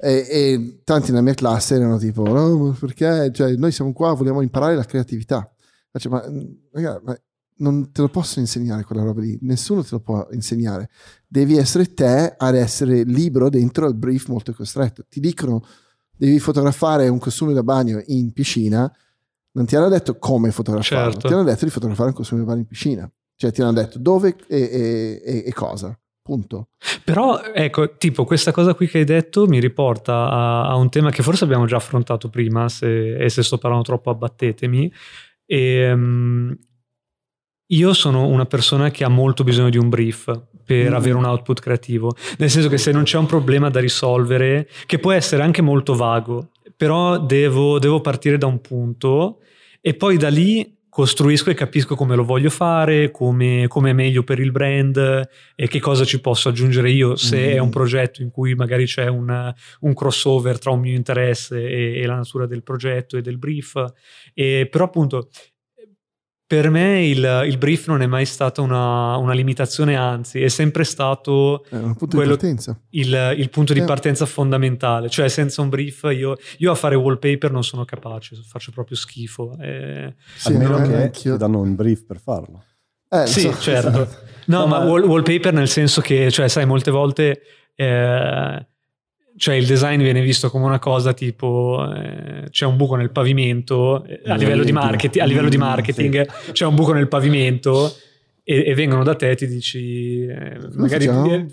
E tanti nella mia classe erano tipo no, perché cioè, noi siamo qua, vogliamo imparare la creatività. Cioè, ma non te lo posso insegnare quella roba lì, nessuno te lo può insegnare, devi essere te ad essere libero dentro al brief molto costretto. Ti dicono devi fotografare un costume da bagno in piscina, non ti hanno detto come fotografarlo, certo, ti hanno detto di fotografare un costume da bagno in piscina, cioè ti hanno detto dove e cosa, punto. Però ecco, tipo questa cosa qui che hai detto mi riporta a un tema che forse abbiamo già affrontato prima, se sto parlando troppo abbattetemi, io sono una persona che ha molto bisogno di un brief per avere un output creativo, nel senso che se non c'è un problema da risolvere, che può essere anche molto vago, però devo partire da un punto e poi da lì costruisco e capisco come lo voglio fare, come è meglio per il brand e che cosa ci posso aggiungere io, se è un progetto in cui magari c'è un crossover tra un mio interesse e la natura del progetto e del brief. Però appunto per me il brief non è mai stata una limitazione, anzi è sempre stato il punto di partenza fondamentale. Cioè senza un brief io a fare wallpaper non sono capace, faccio proprio schifo. Sì, almeno che danno un brief per farlo. Sì, so, certo. Esatto. No, ma wallpaper nel senso che, cioè, sai, molte volte cioè il design viene visto come una cosa tipo c'è un buco nel pavimento, a livello di marketing sì, c'è un buco nel pavimento e vengono da te e ti dici magari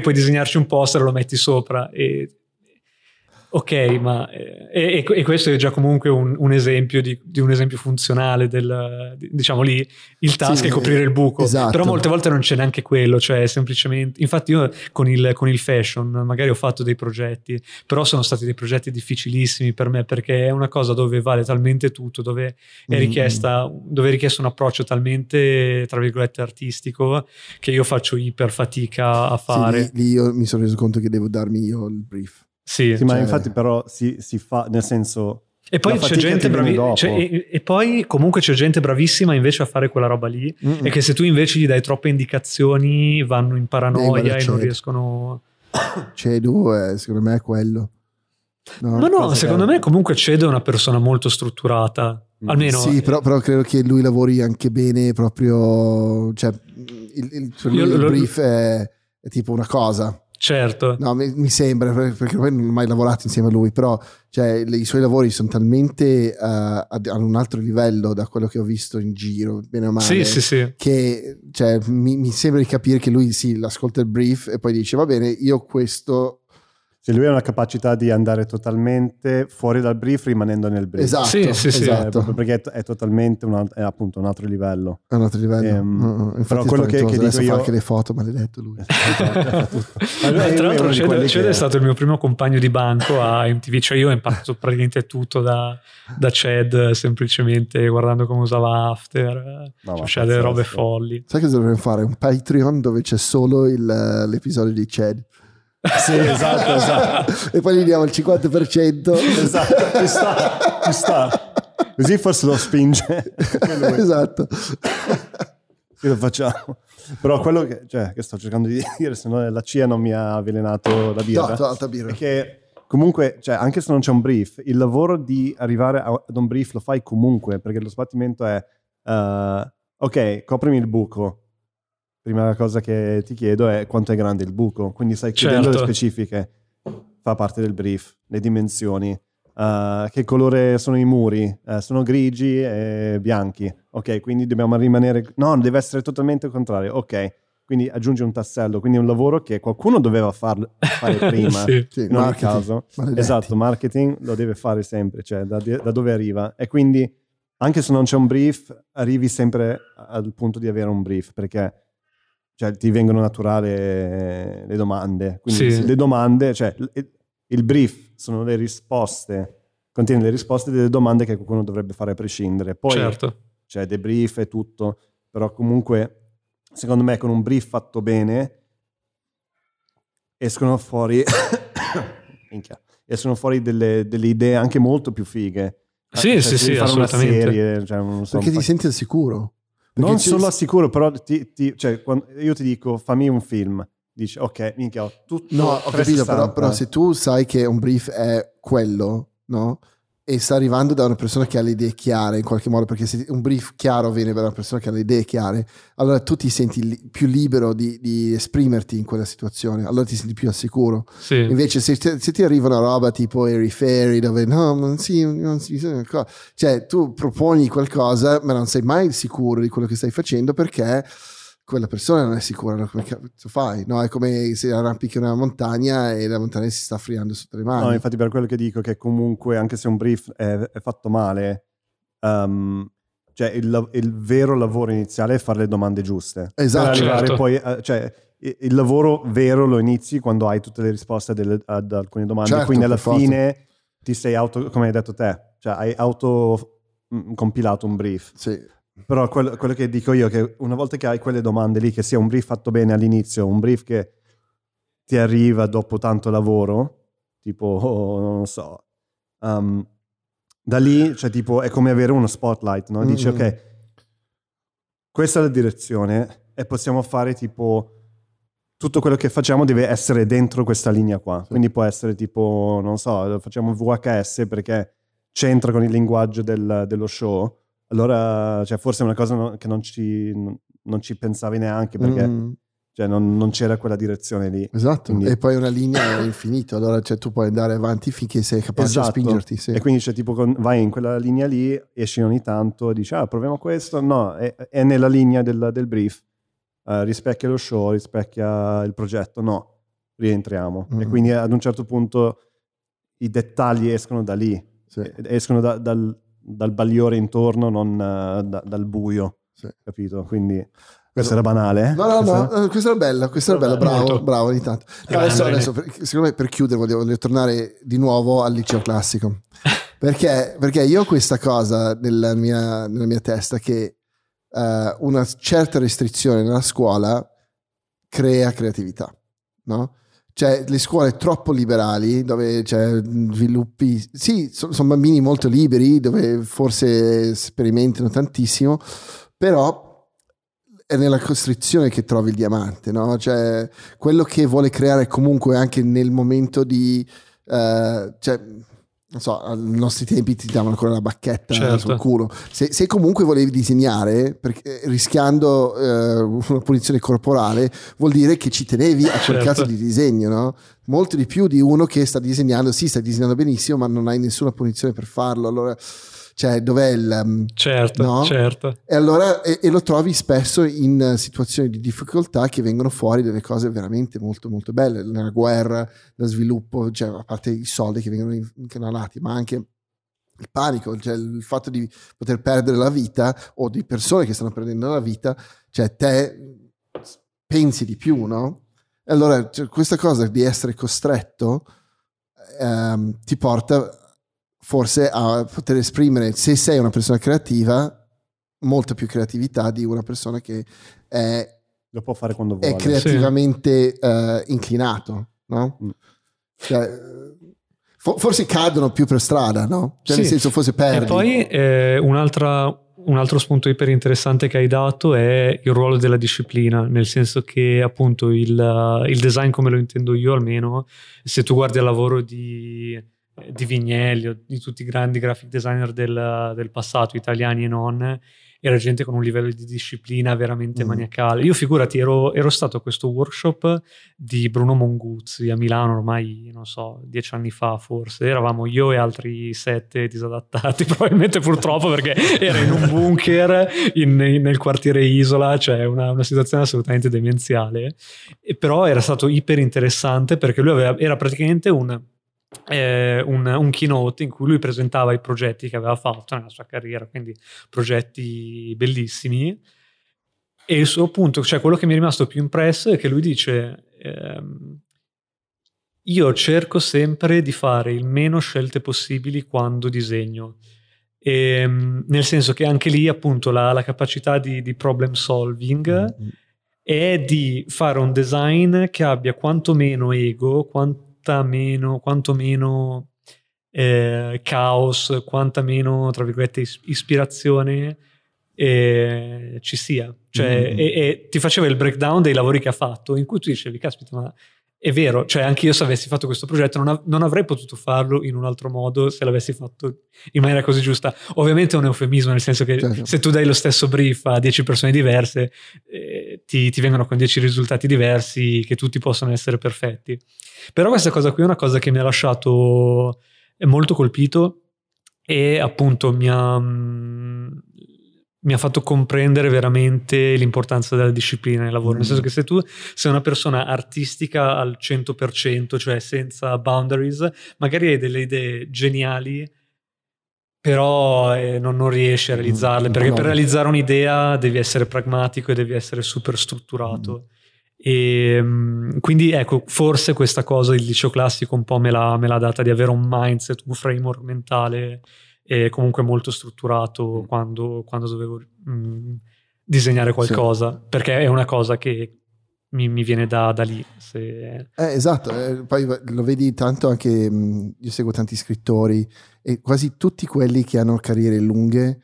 puoi disegnarci un poster e lo metti sopra, Ok, ma e questo è già comunque un esempio di un esempio funzionale del, diciamo lì, il task è coprire il buco. Esatto. Però molte volte non c'è neanche quello, cioè semplicemente, infatti io con il fashion magari ho fatto dei progetti, però sono stati dei progetti difficilissimi per me, perché è una cosa dove vale talmente tutto, dove è richiesta, dove è richiesto un approccio talmente, tra virgolette, artistico, che io faccio iper fatica a fare. Sì, lì io mi sono reso conto che devo darmi io il brief. Sì, cioè... ma infatti però si fa, nel senso, e poi c'è gente bravissima, e poi comunque c'è gente bravissima invece a fare quella roba lì, e che se tu invece gli dai troppe indicazioni vanno in paranoia e non riescono. Cedo secondo me è quello. No, ma no, secondo me comunque Cedo è una persona molto strutturata, almeno sì, però credo che lui lavori anche bene proprio, cioè il brief è tipo una cosa. Certo. No, mi sembra, perché poi non ho mai lavorato insieme a lui, però cioè, i suoi lavori sono talmente ad un altro livello da quello che ho visto in giro, bene o male, sì. Che cioè, mi sembra di capire che lui ascolta il brief e poi dice va bene, io questo... Cioè, lui ha una capacità di andare totalmente fuori dal brief rimanendo nel brief. Esatto, sì, esatto. Perché è totalmente appunto un altro livello. È un altro livello. Però quello che dico io... fa anche le foto, maledetto lui. Allora, tra l'altro Cedo è stato il mio primo compagno di banco a MTV, cioè io ho imparato praticamente tutto da Ced, semplicemente guardando come usava After, cioè delle robe folli. Sai che dovremmo fare? Un Patreon dove c'è solo l'episodio di Ced. Sì, esatto. E poi gli diamo il 50%. Esatto, ci sta. Così forse lo spinge. Esatto. Sì, lo facciamo. Però quello che sto cercando di dire, se no la CIA non mi ha avvelenato la birra. Tolta birra. Perché comunque, cioè, anche se non c'è un brief, il lavoro di arrivare ad un brief lo fai comunque, perché lo sbattimento è ok, coprimi il buco. Prima cosa che ti chiedo è quanto è grande il buco, quindi stai chiedendo le specifiche, fa parte del brief, le dimensioni, che colore sono i muri, sono grigi e bianchi, ok, quindi dobbiamo rimanere, no, deve essere totalmente il contrario, ok, quindi aggiungi un tassello, quindi è un lavoro che qualcuno doveva fare prima, sì, in ogni caso, esatto, marketing lo deve fare sempre, cioè da dove arriva, e quindi anche se non c'è un brief arrivi sempre al punto di avere un brief, perché cioè ti vengono naturali le domande, quindi le domande, cioè il brief sono le risposte, contiene le risposte delle domande che qualcuno dovrebbe fare a prescindere, poi cioè debrief e tutto, però comunque secondo me con un brief fatto bene escono fuori delle idee anche molto più fighe, fare assolutamente una serie, cioè, perché ti senti al sicuro. Perché non sono sicuro, però cioè, quando io ti dico fammi un film, dici ok, minchia, ho tutto. No, ho capito, però se tu sai che un brief è quello, no? E sta arrivando da una persona che ha le idee chiare in qualche modo, perché se un brief chiaro viene da una persona che ha le idee chiare, allora tu ti senti più libero di esprimerti in quella situazione, allora ti senti più al sicuro. Sì. Invece se ti arriva una roba tipo Airy Fairy dove non si cioè tu proponi qualcosa ma non sei mai sicuro di quello che stai facendo, perché quella persona non è sicura, come cazzo fai? No, è come se arrampichi una montagna e la montagna si sta friando sotto le mani. No, infatti per quello che dico, che comunque anche se un brief è fatto male, cioè il vero lavoro iniziale è fare le domande giuste. Esatto. Per arrivare poi cioè il lavoro vero lo inizi quando hai tutte le risposte ad alcune domande, quindi alla fine ti sei come hai detto te, cioè hai compilato un brief. Sì. Però quello che dico io è che una volta che hai quelle domande lì, che sia un brief fatto bene all'inizio, un brief che ti arriva dopo tanto lavoro, tipo non so, da lì, cioè tipo è come avere uno spotlight, no? Dici ok, questa è la direzione e possiamo fare tipo tutto quello che facciamo deve essere dentro questa linea qua, quindi può essere tipo non so, facciamo VHS perché c'entra con il linguaggio dello show. Allora, cioè, forse è una cosa che non ci pensavi neanche, perché cioè, non c'era quella direzione lì. Esatto, quindi... e poi una linea è infinito, allora cioè, tu puoi andare avanti finché sei capace di spingerti. Sì. E quindi cioè, tipo, vai in quella linea lì, esci ogni tanto e dici proviamo questo, no, è nella linea del brief, rispecchia lo show, rispecchia il progetto, no, rientriamo. E quindi ad un certo punto i dettagli escono da lì, sì. Escono dal bagliore intorno, non dal buio, sì. Capito? Quindi... Questa era banale, eh? No, questa era bella, bravo ogni tanto. Adesso secondo me per chiudere voglio tornare di nuovo al liceo classico. Perché io ho questa cosa nella mia testa che una certa restrizione nella scuola crea creatività, no? Cioè le scuole troppo liberali, dove c'è sviluppi... Sì, sono bambini molto liberi, dove forse sperimentano tantissimo, però... È nella costrizione che trovi il diamante, no? Cioè quello che vuole creare comunque anche nel momento di cioè non so, ai nostri tempi ti davano ancora la bacchetta, certo, sul culo se comunque volevi disegnare, perché rischiando una punizione corporale vuol dire che ci tenevi a quel, certo, caso di disegno, no? Molto di più di uno che sta disegnando, sì, sta disegnando benissimo ma non hai nessuna punizione per farlo, allora cioè dov'è il... Certo, no? Certo. E allora e lo trovi spesso in situazioni di difficoltà che vengono fuori delle cose veramente molto molto belle, la guerra, lo sviluppo, cioè a parte i soldi che vengono incanalati, ma anche il panico, cioè il fatto di poter perdere la vita o di persone che stanno perdendo la vita, cioè te pensi di più, no? E allora cioè, questa cosa di essere costretto ti porta forse a poter esprimere, se sei una persona creativa, molta più creatività di una persona che è, lo può fare quando vuole, è creativamente, sì, inclinato, no? Cioè, forse cadono più per strada, no? Cioè, sì, nel senso, forse perdi. E poi un altro spunto iper interessante che hai dato è il ruolo della disciplina, nel senso che appunto il design, come lo intendo io almeno, se tu guardi al lavoro di Vignelli o di tutti i grandi graphic designer del passato, italiani e non, era gente con un livello di disciplina veramente maniacale. Io figurati ero stato a questo workshop di Bruno Monguzzi a Milano ormai, non so, 10 anni fa forse, eravamo io e altri 7 disadattati probabilmente, purtroppo, perché era in un bunker nel quartiere Isola, cioè una situazione assolutamente demenziale, e però era stato iper interessante perché lui era praticamente un keynote in cui lui presentava i progetti che aveva fatto nella sua carriera, quindi progetti bellissimi, e il suo punto, cioè quello che mi è rimasto più impresso, è che lui dice io cerco sempre di fare il meno scelte possibili quando disegno, e, nel senso che anche lì appunto la capacità di problem solving è di fare un design che abbia quantomeno ego, quanto meno caos, quanta meno, tra virgolette, ispirazione ci sia. Cioè, e ti faceva il breakdown dei lavori che ha fatto, in cui tu dicevi, caspita, ma è vero, cioè anche io se avessi fatto questo progetto non avrei potuto farlo in un altro modo se l'avessi fatto in maniera così giusta. Ovviamente è un eufemismo, nel senso che, certo, se tu dai lo stesso brief a 10 persone diverse, ti vengono con 10 risultati diversi, che tutti possono essere perfetti. Però questa cosa qui è una cosa che mi ha lasciato molto colpito, e appunto mi ha fatto comprendere veramente l'importanza della disciplina nel lavoro, nel senso che se tu sei una persona artistica al 100%, cioè senza boundaries, magari hai delle idee geniali, però non riesci a realizzarle, perché per realizzare un'idea devi essere pragmatico e devi essere super strutturato. E quindi ecco, forse questa cosa il liceo classico un po' me l'ha data, di avere un mindset, un framework mentale comunque molto strutturato quando dovevo disegnare qualcosa, sì, perché è una cosa che mi viene da lì, se... esatto, poi lo vedi tanto anche, io seguo tanti scrittori e quasi tutti quelli che hanno carriere lunghe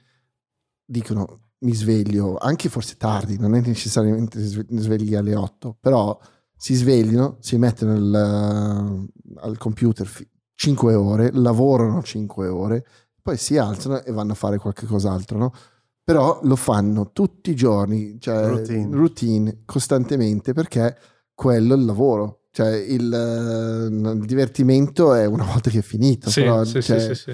dicono: mi sveglio anche forse tardi, non è necessariamente svegli alle 8, però si svegliano, si mettono al computer 5 ore, lavorano 5 ore, poi si alzano e vanno a fare qualche cos'altro, no? Però lo fanno tutti i giorni, cioè routine costantemente, perché quello è il lavoro. Cioè il divertimento è una volta che è finito, sì, però, sì, cioè, sì.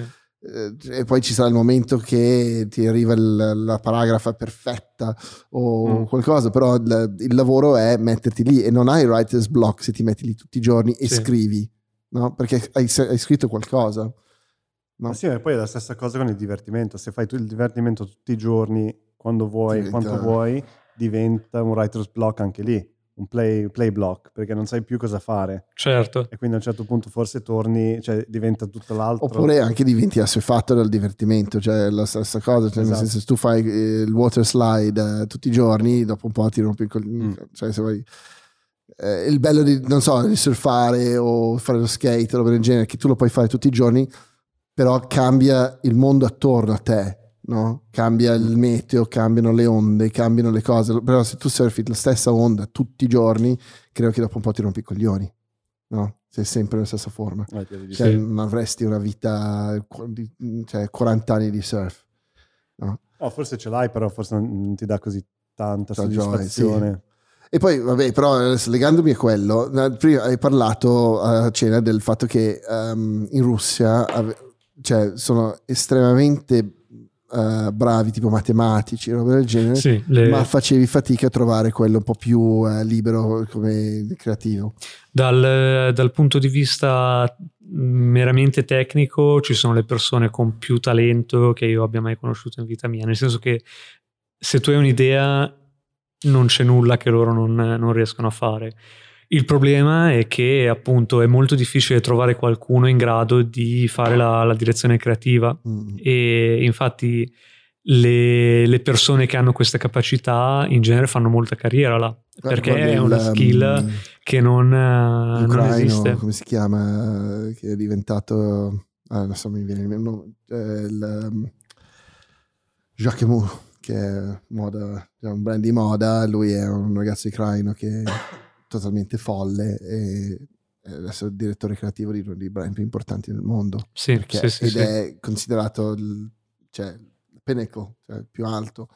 E poi ci sarà il momento che ti arriva la paragrafa perfetta o qualcosa, però il lavoro è metterti lì, e non hai writer's block se ti metti lì tutti i giorni e scrivi, no? Perché hai scritto qualcosa. No? Sì, e poi è la stessa cosa con il divertimento. Se fai tu il divertimento tutti i giorni, quando vuoi, quanto vuoi, diventa un writer's block anche lì, un play block, perché non sai più cosa fare. Certo. E quindi a un certo punto forse torni, cioè diventa tutto l'altro. Oppure anche diventi assuefatto dal divertimento, cioè è la stessa cosa, cioè, esatto. Nel senso, se tu fai il water slide tutti i giorni, dopo un po' ti rompi il cioè se vai... il bello di, non so, di surfare o fare lo skate, roba del genere, che tu lo puoi fare tutti i giorni, però cambia il mondo attorno a te, no? Cambia il meteo, cambiano le onde, cambiano le cose, però se tu surfi la stessa onda tutti i giorni, credo che dopo un po' ti rompi i coglioni, no? Sei sempre nella stessa forma, cioè, non avresti una vita, cioè 40 anni di surf, no? Oh, forse ce l'hai, però forse non ti dà così tanta soddisfazione. Sì. E poi vabbè, però legandomi a quello, prima hai parlato a cena del fatto che in Russia cioè sono estremamente bravi, tipo matematici, roba del genere, sì, ma facevi fatica a trovare quello un po' più libero come creativo. Dal punto di vista meramente tecnico ci sono le persone con più talento che io abbia mai conosciuto in vita mia, nel senso che se tu hai un'idea non c'è nulla che loro non riescono a fare. Il problema è che appunto è molto difficile trovare qualcuno in grado di fare la direzione creativa e infatti le persone che hanno queste capacità in genere fanno molta carriera là, perché è una skill che non esiste. Come si chiama? Che è diventato non so, mi viene il nome, Giacomo, che è moda, è un brand di moda, lui è un ragazzo ucraino che totalmente folle e adesso il direttore creativo di uno dei brand più importanti del mondo, è considerato il pinnacle, cioè più alto,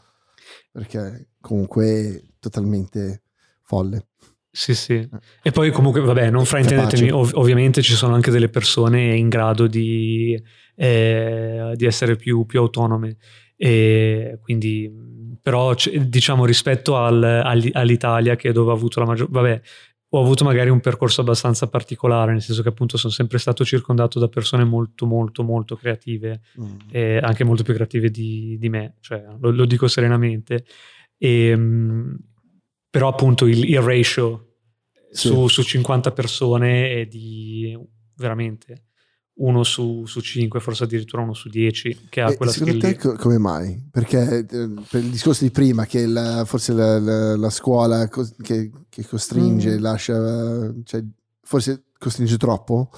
perché comunque totalmente folle. Sì. E poi comunque vabbè, non fraintendetemi, ovviamente ci sono anche delle persone in grado di essere più autonome, e quindi però diciamo rispetto all'Italia, che dove ho avuto ho avuto magari un percorso abbastanza particolare, nel senso che appunto sono sempre stato circondato da persone molto molto molto creative, e anche molto più creative di me, cioè lo dico serenamente, però appunto il ratio su 50 persone è di veramente 1 su 5, forse addirittura 1 su 10 che ha quella skill. Secondo te come mai? Perché per il discorso di prima, che forse la scuola che costringe, lascia, cioè, forse costringe troppo?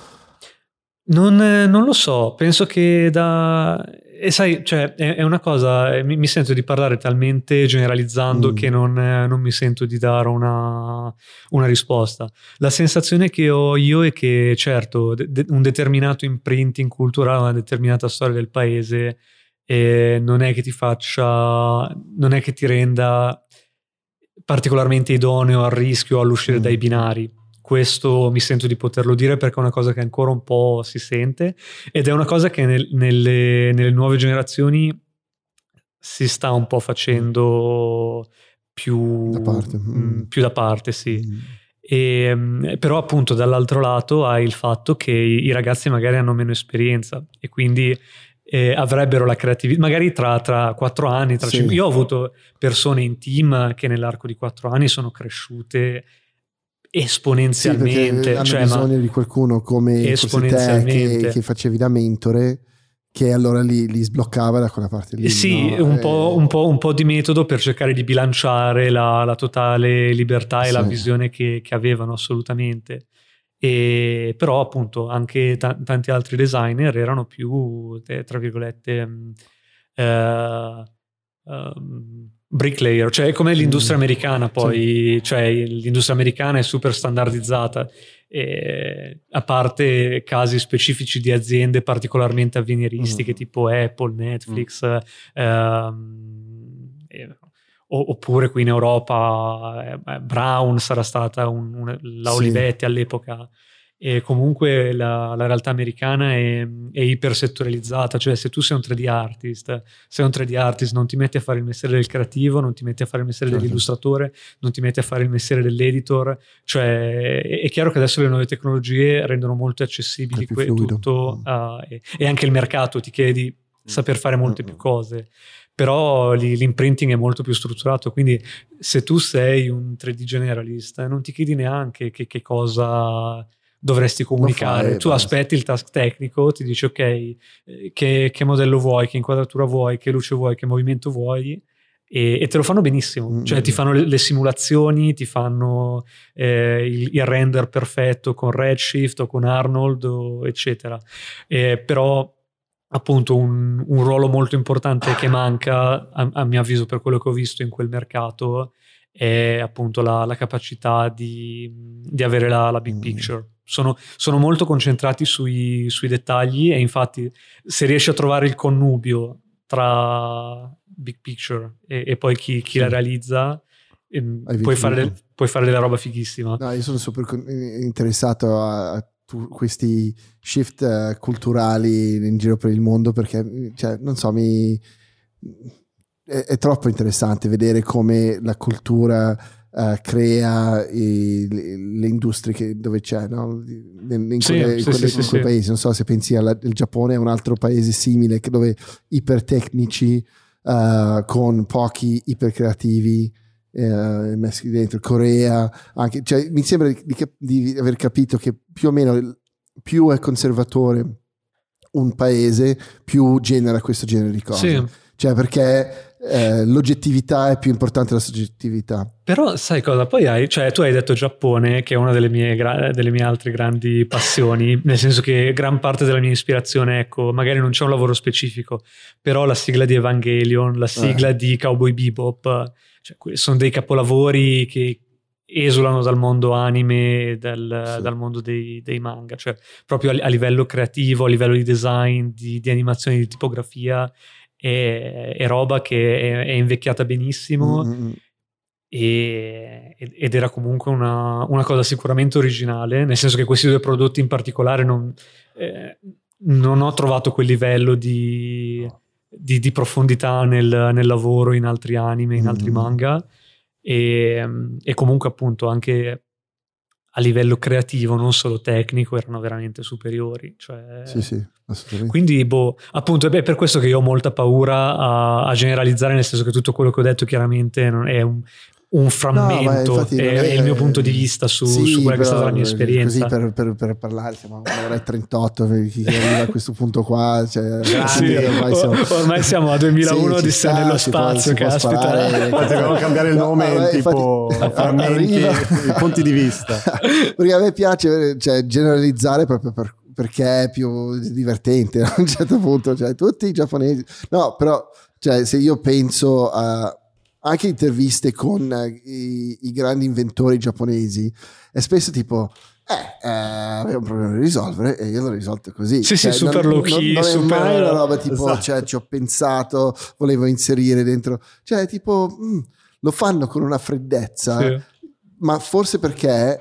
Non lo so, penso che è una cosa, mi sento di parlare talmente generalizzando che non mi sento di dare una risposta. La sensazione che ho io è che certo un determinato imprinting culturale, una determinata storia del paese non è che ti renda particolarmente idoneo al rischio, all'uscire dai binari. Questo mi sento di poterlo dire perché è una cosa che ancora un po' si sente, ed è una cosa che nelle nuove generazioni si sta un po' facendo più da parte, sì. E, però appunto dall'altro lato hai il fatto che i ragazzi magari hanno meno esperienza e quindi avrebbero la creatività magari tra 4 anni, tra 5. Io ho avuto persone in team che nell'arco di 4 anni sono cresciute esponenzialmente, hanno bisogno di qualcuno come te che facevi da mentore, che allora li sbloccava da quella parte lì. Sì, no? un po' di metodo per cercare di bilanciare la totale libertà e la visione che avevano, assolutamente. E però appunto anche tanti altri designer erano più, tra virgolette, bricklayer, cioè come l'industria americana, poi cioè l'industria americana è super standardizzata, a parte casi specifici di aziende particolarmente avveniristiche tipo Apple, Netflix, oppure qui in Europa Brown sarà stata la Olivetti all'epoca, e comunque la realtà americana è ipersettorializzata, cioè se tu sei un 3D artist, non ti metti a fare il mestiere del creativo, non ti metti a fare il mestiere dell'illustratore, non ti metti a fare il mestiere dell'editor, cioè è chiaro che adesso le nuove tecnologie rendono molto accessibili tutto e anche il mercato ti chiede di saper fare molte più cose, però l'imprinting è molto più strutturato, quindi se tu sei un 3D generalista non ti chiedi neanche che cosa dovresti comunicare, tu aspetti il task tecnico, ti dici ok, che modello vuoi, che inquadratura vuoi, che luce vuoi, che movimento vuoi, e te lo fanno benissimo, cioè ti fanno le simulazioni, ti fanno il render perfetto con Redshift o con Arnold eccetera, però appunto un ruolo molto importante che manca a mio avviso per quello che ho visto in quel mercato è appunto la capacità di avere la big picture. Sono molto concentrati sui dettagli, e infatti se riesci a trovare il connubio tra big picture e poi chi la realizza, puoi fare della roba fighissima. No, io sono super interessato a questi shift culturali in giro per il mondo, perché cioè, non so, è troppo interessante vedere come la cultura crea le industrie dove c'è, no? in quei paesi. Non so se pensi al Giappone, è un altro paese simile dove ipertecnici con pochi ipercreativi messi dentro. Corea anche, cioè, mi sembra di aver capito che più o meno più è conservatore un paese, più genera questo genere di cose, cioè perché l'oggettività è più importante della soggettività. Però sai cosa poi hai, cioè tu hai detto Giappone, che è una delle mie altre grandi passioni, nel senso che gran parte della mia ispirazione, ecco, magari non c'è un lavoro specifico, però la sigla di Evangelion, la sigla di Cowboy Bebop, cioè, sono dei capolavori che esulano dal mondo anime e dal mondo dei manga, cioè proprio a livello creativo, a livello di design, di animazione, di tipografia, è roba che è invecchiata benissimo ed era comunque una cosa sicuramente originale, nel senso che questi due prodotti in particolare non ho trovato quel livello di profondità nel lavoro in altri anime, in altri manga, e comunque appunto anche a livello creativo, non solo tecnico, erano veramente superiori, cioè, sì, assolutamente. Quindi appunto è per questo che io ho molta paura a generalizzare, nel senso che tutto quello che ho detto chiaramente non è un frammento, no, è il mio punto di vista su quella che è stata la mia esperienza. Così per parlare, siamo a ora 38, chi arriva a questo punto qua, cioè, ormai siamo a 2001 di stare nello spazio, caspita. Potevamo cambiare il nome, tipo frammenti, punti di vista. Perché a me piace, cioè, generalizzare proprio perché è più divertente a un certo punto, cioè tutti i giapponesi. No, però cioè, se io penso a anche interviste con i grandi inventori giaponesi, è spesso tipo avevo un problema da risolvere e io l'ho risolto così, cioè, super low key, non è super mai una roba tipo cioè, ci ho pensato, volevo inserire dentro, cioè tipo lo fanno con una freddezza, ma forse perché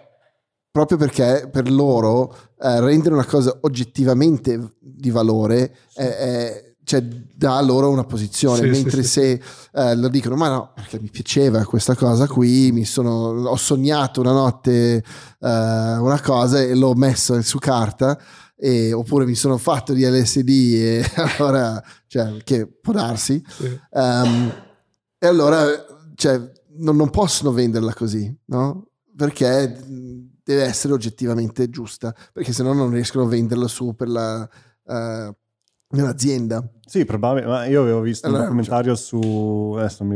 per loro rendere una cosa oggettivamente di valore è cioè dà loro una posizione, mentre lo dicono, ma no, perché mi piaceva questa cosa qui, ho sognato una notte una cosa e l'ho messa su carta, oppure mi sono fatto di LSD e allora, cioè, che può darsi, e allora cioè, non possono venderla così, no? Perché deve essere oggettivamente giusta, perché se no non riescono a venderla su per la nell'azienda. Sì, probabilmente. Io avevo visto un documentario su adesso non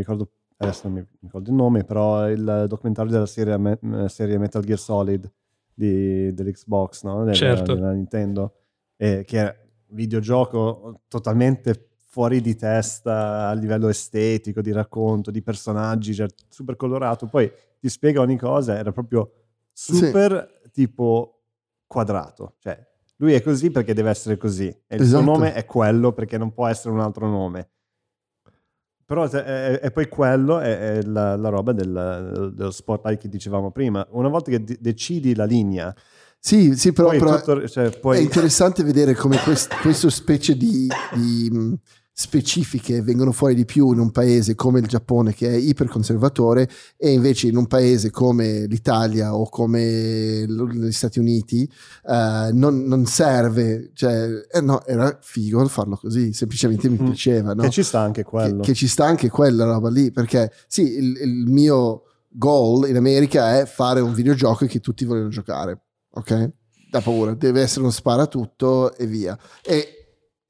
mi ricordo il nome, però il documentario della serie Metal Gear Solid dell'Xbox, no? Della Nintendo, che è un videogioco totalmente fuori di testa a livello estetico, di racconto, di personaggi, cioè, super colorato, poi ti spiega ogni cosa, era proprio super tipo quadrato, cioè lui è così perché deve essere così, e il suo nome è quello perché non può essere un altro nome, però è poi quello è la roba dello spotlight che dicevamo prima. Una volta che decidi la linea Sì, sì, però è interessante vedere come questo specie di specifiche vengono fuori di più in un paese come il Giappone, che è iperconservatore, e invece in un paese come l'Italia o come gli Stati Uniti non serve, era figo farlo così, semplicemente mi piaceva, no? Che ci sta anche quello, che ci sta anche quella roba lì, perché sì, il mio goal in America è fare un videogioco che tutti vogliono giocare, ok? Da paura, deve essere uno sparatutto e via, e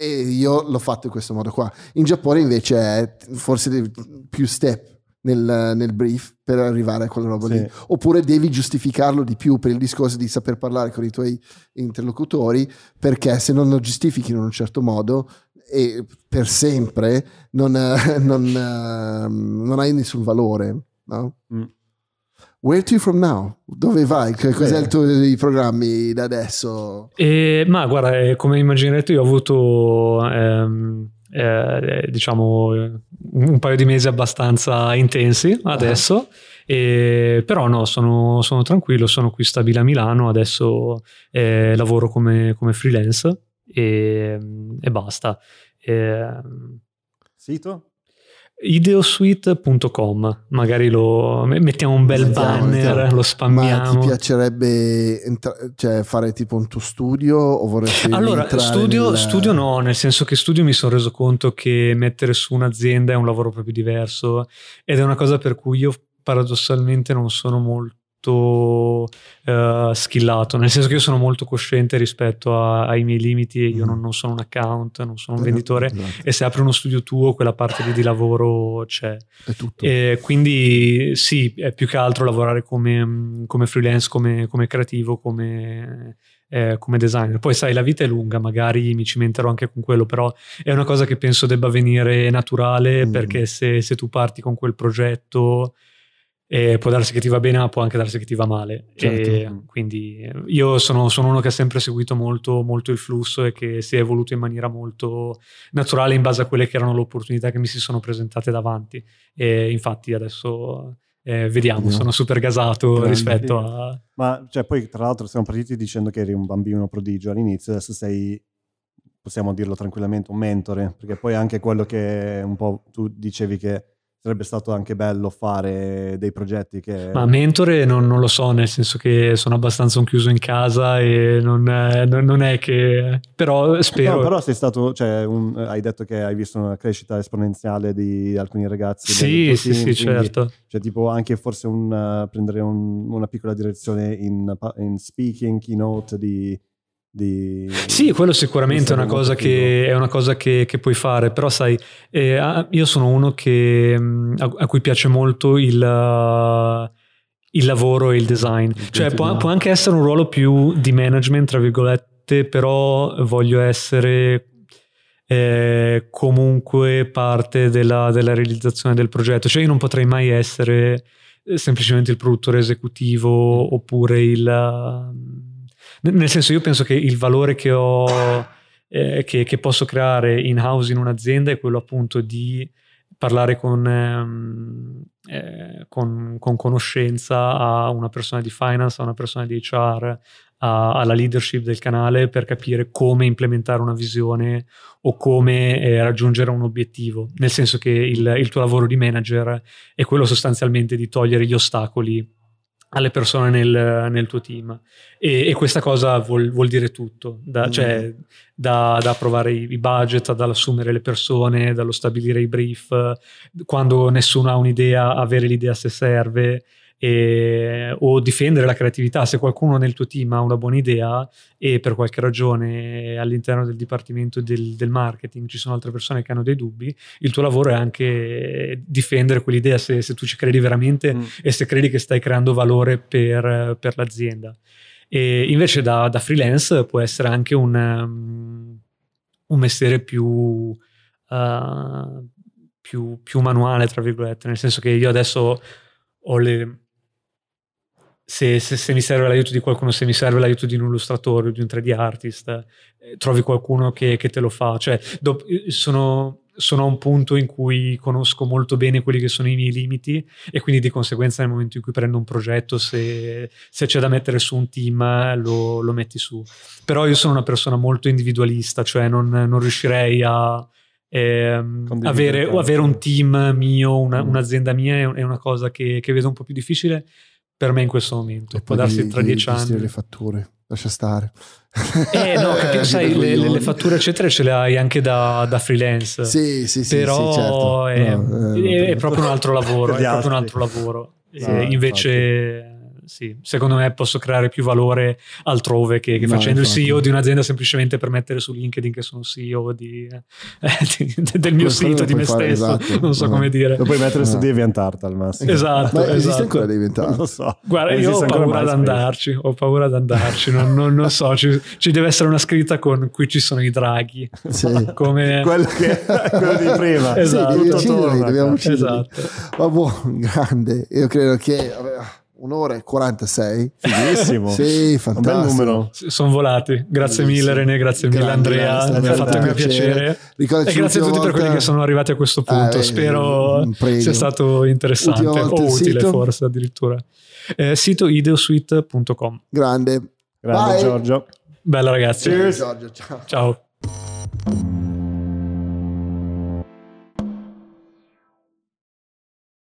io l'ho fatto in questo modo qua. In Giappone invece è forse più step nel brief per arrivare a quella roba lì, oppure devi giustificarlo di più per il discorso di saper parlare con i tuoi interlocutori, perché se non lo giustifichi in un certo modo e per sempre non hai nessun valore, no? Where to from now? Dove vai? Cos'è il tuo, i programmi da adesso? Ma guarda, come immaginerete, io ho avuto diciamo un paio di mesi abbastanza intensi adesso, però no, sono tranquillo, sono qui stabile a Milano, adesso lavoro come freelance e basta. Sito? Ideosuite.com, magari lo mettiamo un bel banner, lo spammiamo. Ma ti piacerebbe fare tipo un tuo studio o vorresti entrare studio? No, nel senso che studio mi sono reso conto che mettere su un'azienda è un lavoro proprio diverso, ed è una cosa per cui io paradossalmente non sono molto schillato, nel senso che io sono molto cosciente rispetto ai miei limiti, io non sono un account, non sono un venditore, esatto. E se apri uno studio tuo, quella parte di lavoro c'è, è tutto. E quindi sì, è più che altro lavorare come freelance, come creativo, come designer. Poi sai, la vita è lunga, magari mi cimenterò anche con quello, però è una cosa che penso debba venire naturale, perché se tu parti con quel progetto, può darsi che ti va bene, ma può anche darsi che ti va male, certo. E quindi io sono uno che ha sempre seguito molto, molto il flusso e che si è evoluto in maniera molto naturale in base a quelle che erano le opportunità che mi si sono presentate davanti, e infatti adesso vediamo. Sono super gasato. Grande. Rispetto a poi tra l'altro siamo partiti dicendo che eri un bambino prodigio all'inizio, adesso sei, possiamo dirlo tranquillamente, un mentore, perché poi anche quello che un po' tu dicevi che sarebbe stato anche bello fare dei progetti che... Ma mentore non lo so, nel senso che sono abbastanza un chiuso in casa e non è che... Però spero... No, però sei stato... hai detto che hai visto una crescita esponenziale di alcuni ragazzi. Sì, certo. Cioè tipo anche forse prendere una piccola direzione in speaking, keynote Sì, quello sicuramente è una cosa che puoi fare, però sai, io sono uno a cui piace molto il lavoro e il design, cioè può anche essere un ruolo più di management tra virgolette, però voglio essere comunque parte della realizzazione del progetto, cioè io non potrei mai essere semplicemente il produttore esecutivo oppure nel senso, io penso che il valore che ho, che posso creare in house in un'azienda è quello appunto di parlare con conoscenza a una persona di finance, a una persona di HR, alla leadership del canale, per capire come implementare una visione o come raggiungere un obiettivo. Nel senso che il tuo lavoro di manager è quello sostanzialmente di togliere gli ostacoli alle persone nel tuo team, e questa cosa vuol dire tutto, da approvare i budget, dall'assumere le persone, dallo stabilire i brief, quando nessuno ha un'idea avere l'idea se serve, o difendere la creatività se qualcuno nel tuo team ha una buona idea e per qualche ragione all'interno del dipartimento del marketing ci sono altre persone che hanno dei dubbi. Il tuo lavoro è anche difendere quell'idea se tu ci credi veramente e se credi che stai creando valore per l'azienda. E invece da freelance può essere anche un mestiere più manuale tra virgolette, nel senso che io adesso ho se mi serve l'aiuto di qualcuno, se mi serve l'aiuto di un illustratore o di un 3D artist, trovi qualcuno che te lo fa. Cioè, sono a un punto in cui conosco molto bene quelli che sono i miei limiti, e quindi di conseguenza nel momento in cui prendo un progetto, se c'è da mettere su un team lo metti su. Però io sono una persona molto individualista, cioè non riuscirei a avere un team mio, un'azienda mia è una cosa che vedo un po' più difficile per me in questo momento. E può darsi tra 10 anni le fatture, lascia stare. No, sai, le fatture eccetera ce le hai anche da freelance. Sì, però sì, certo. È proprio un altro lavoro, invece sì, secondo me posso creare più valore altrove che facendo il CEO di un'azienda semplicemente per mettere su LinkedIn che sono CEO del mio sito, di me stesso. Esatto, non so come dire. Lo puoi mettere su DeviantArt al massimo. Esatto. Ma esiste ancora DeviantArt? Non lo so. Guarda, io ho paura ad andarci, non so, ci deve essere una scritta con "qui ci sono i draghi". Sì. Come quello di prima. Esatto. Sì, dobbiamo ucciderli. Esatto. Ma buon, grande. Io credo che... Vabbè, 1:46. Fighissimo. Sì, fantastico. Un bel numero. Sono volati. Grazie mille René, grazie mille Andrea, mi ha fatto il mio piacere. E grazie a tutti per quelli che sono arrivati a questo punto. Spero sia stato interessante o utile, forse addirittura. Sito Ideosuite.com. Grande. Bye. Giorgio. Bella ragazzi. Ciao.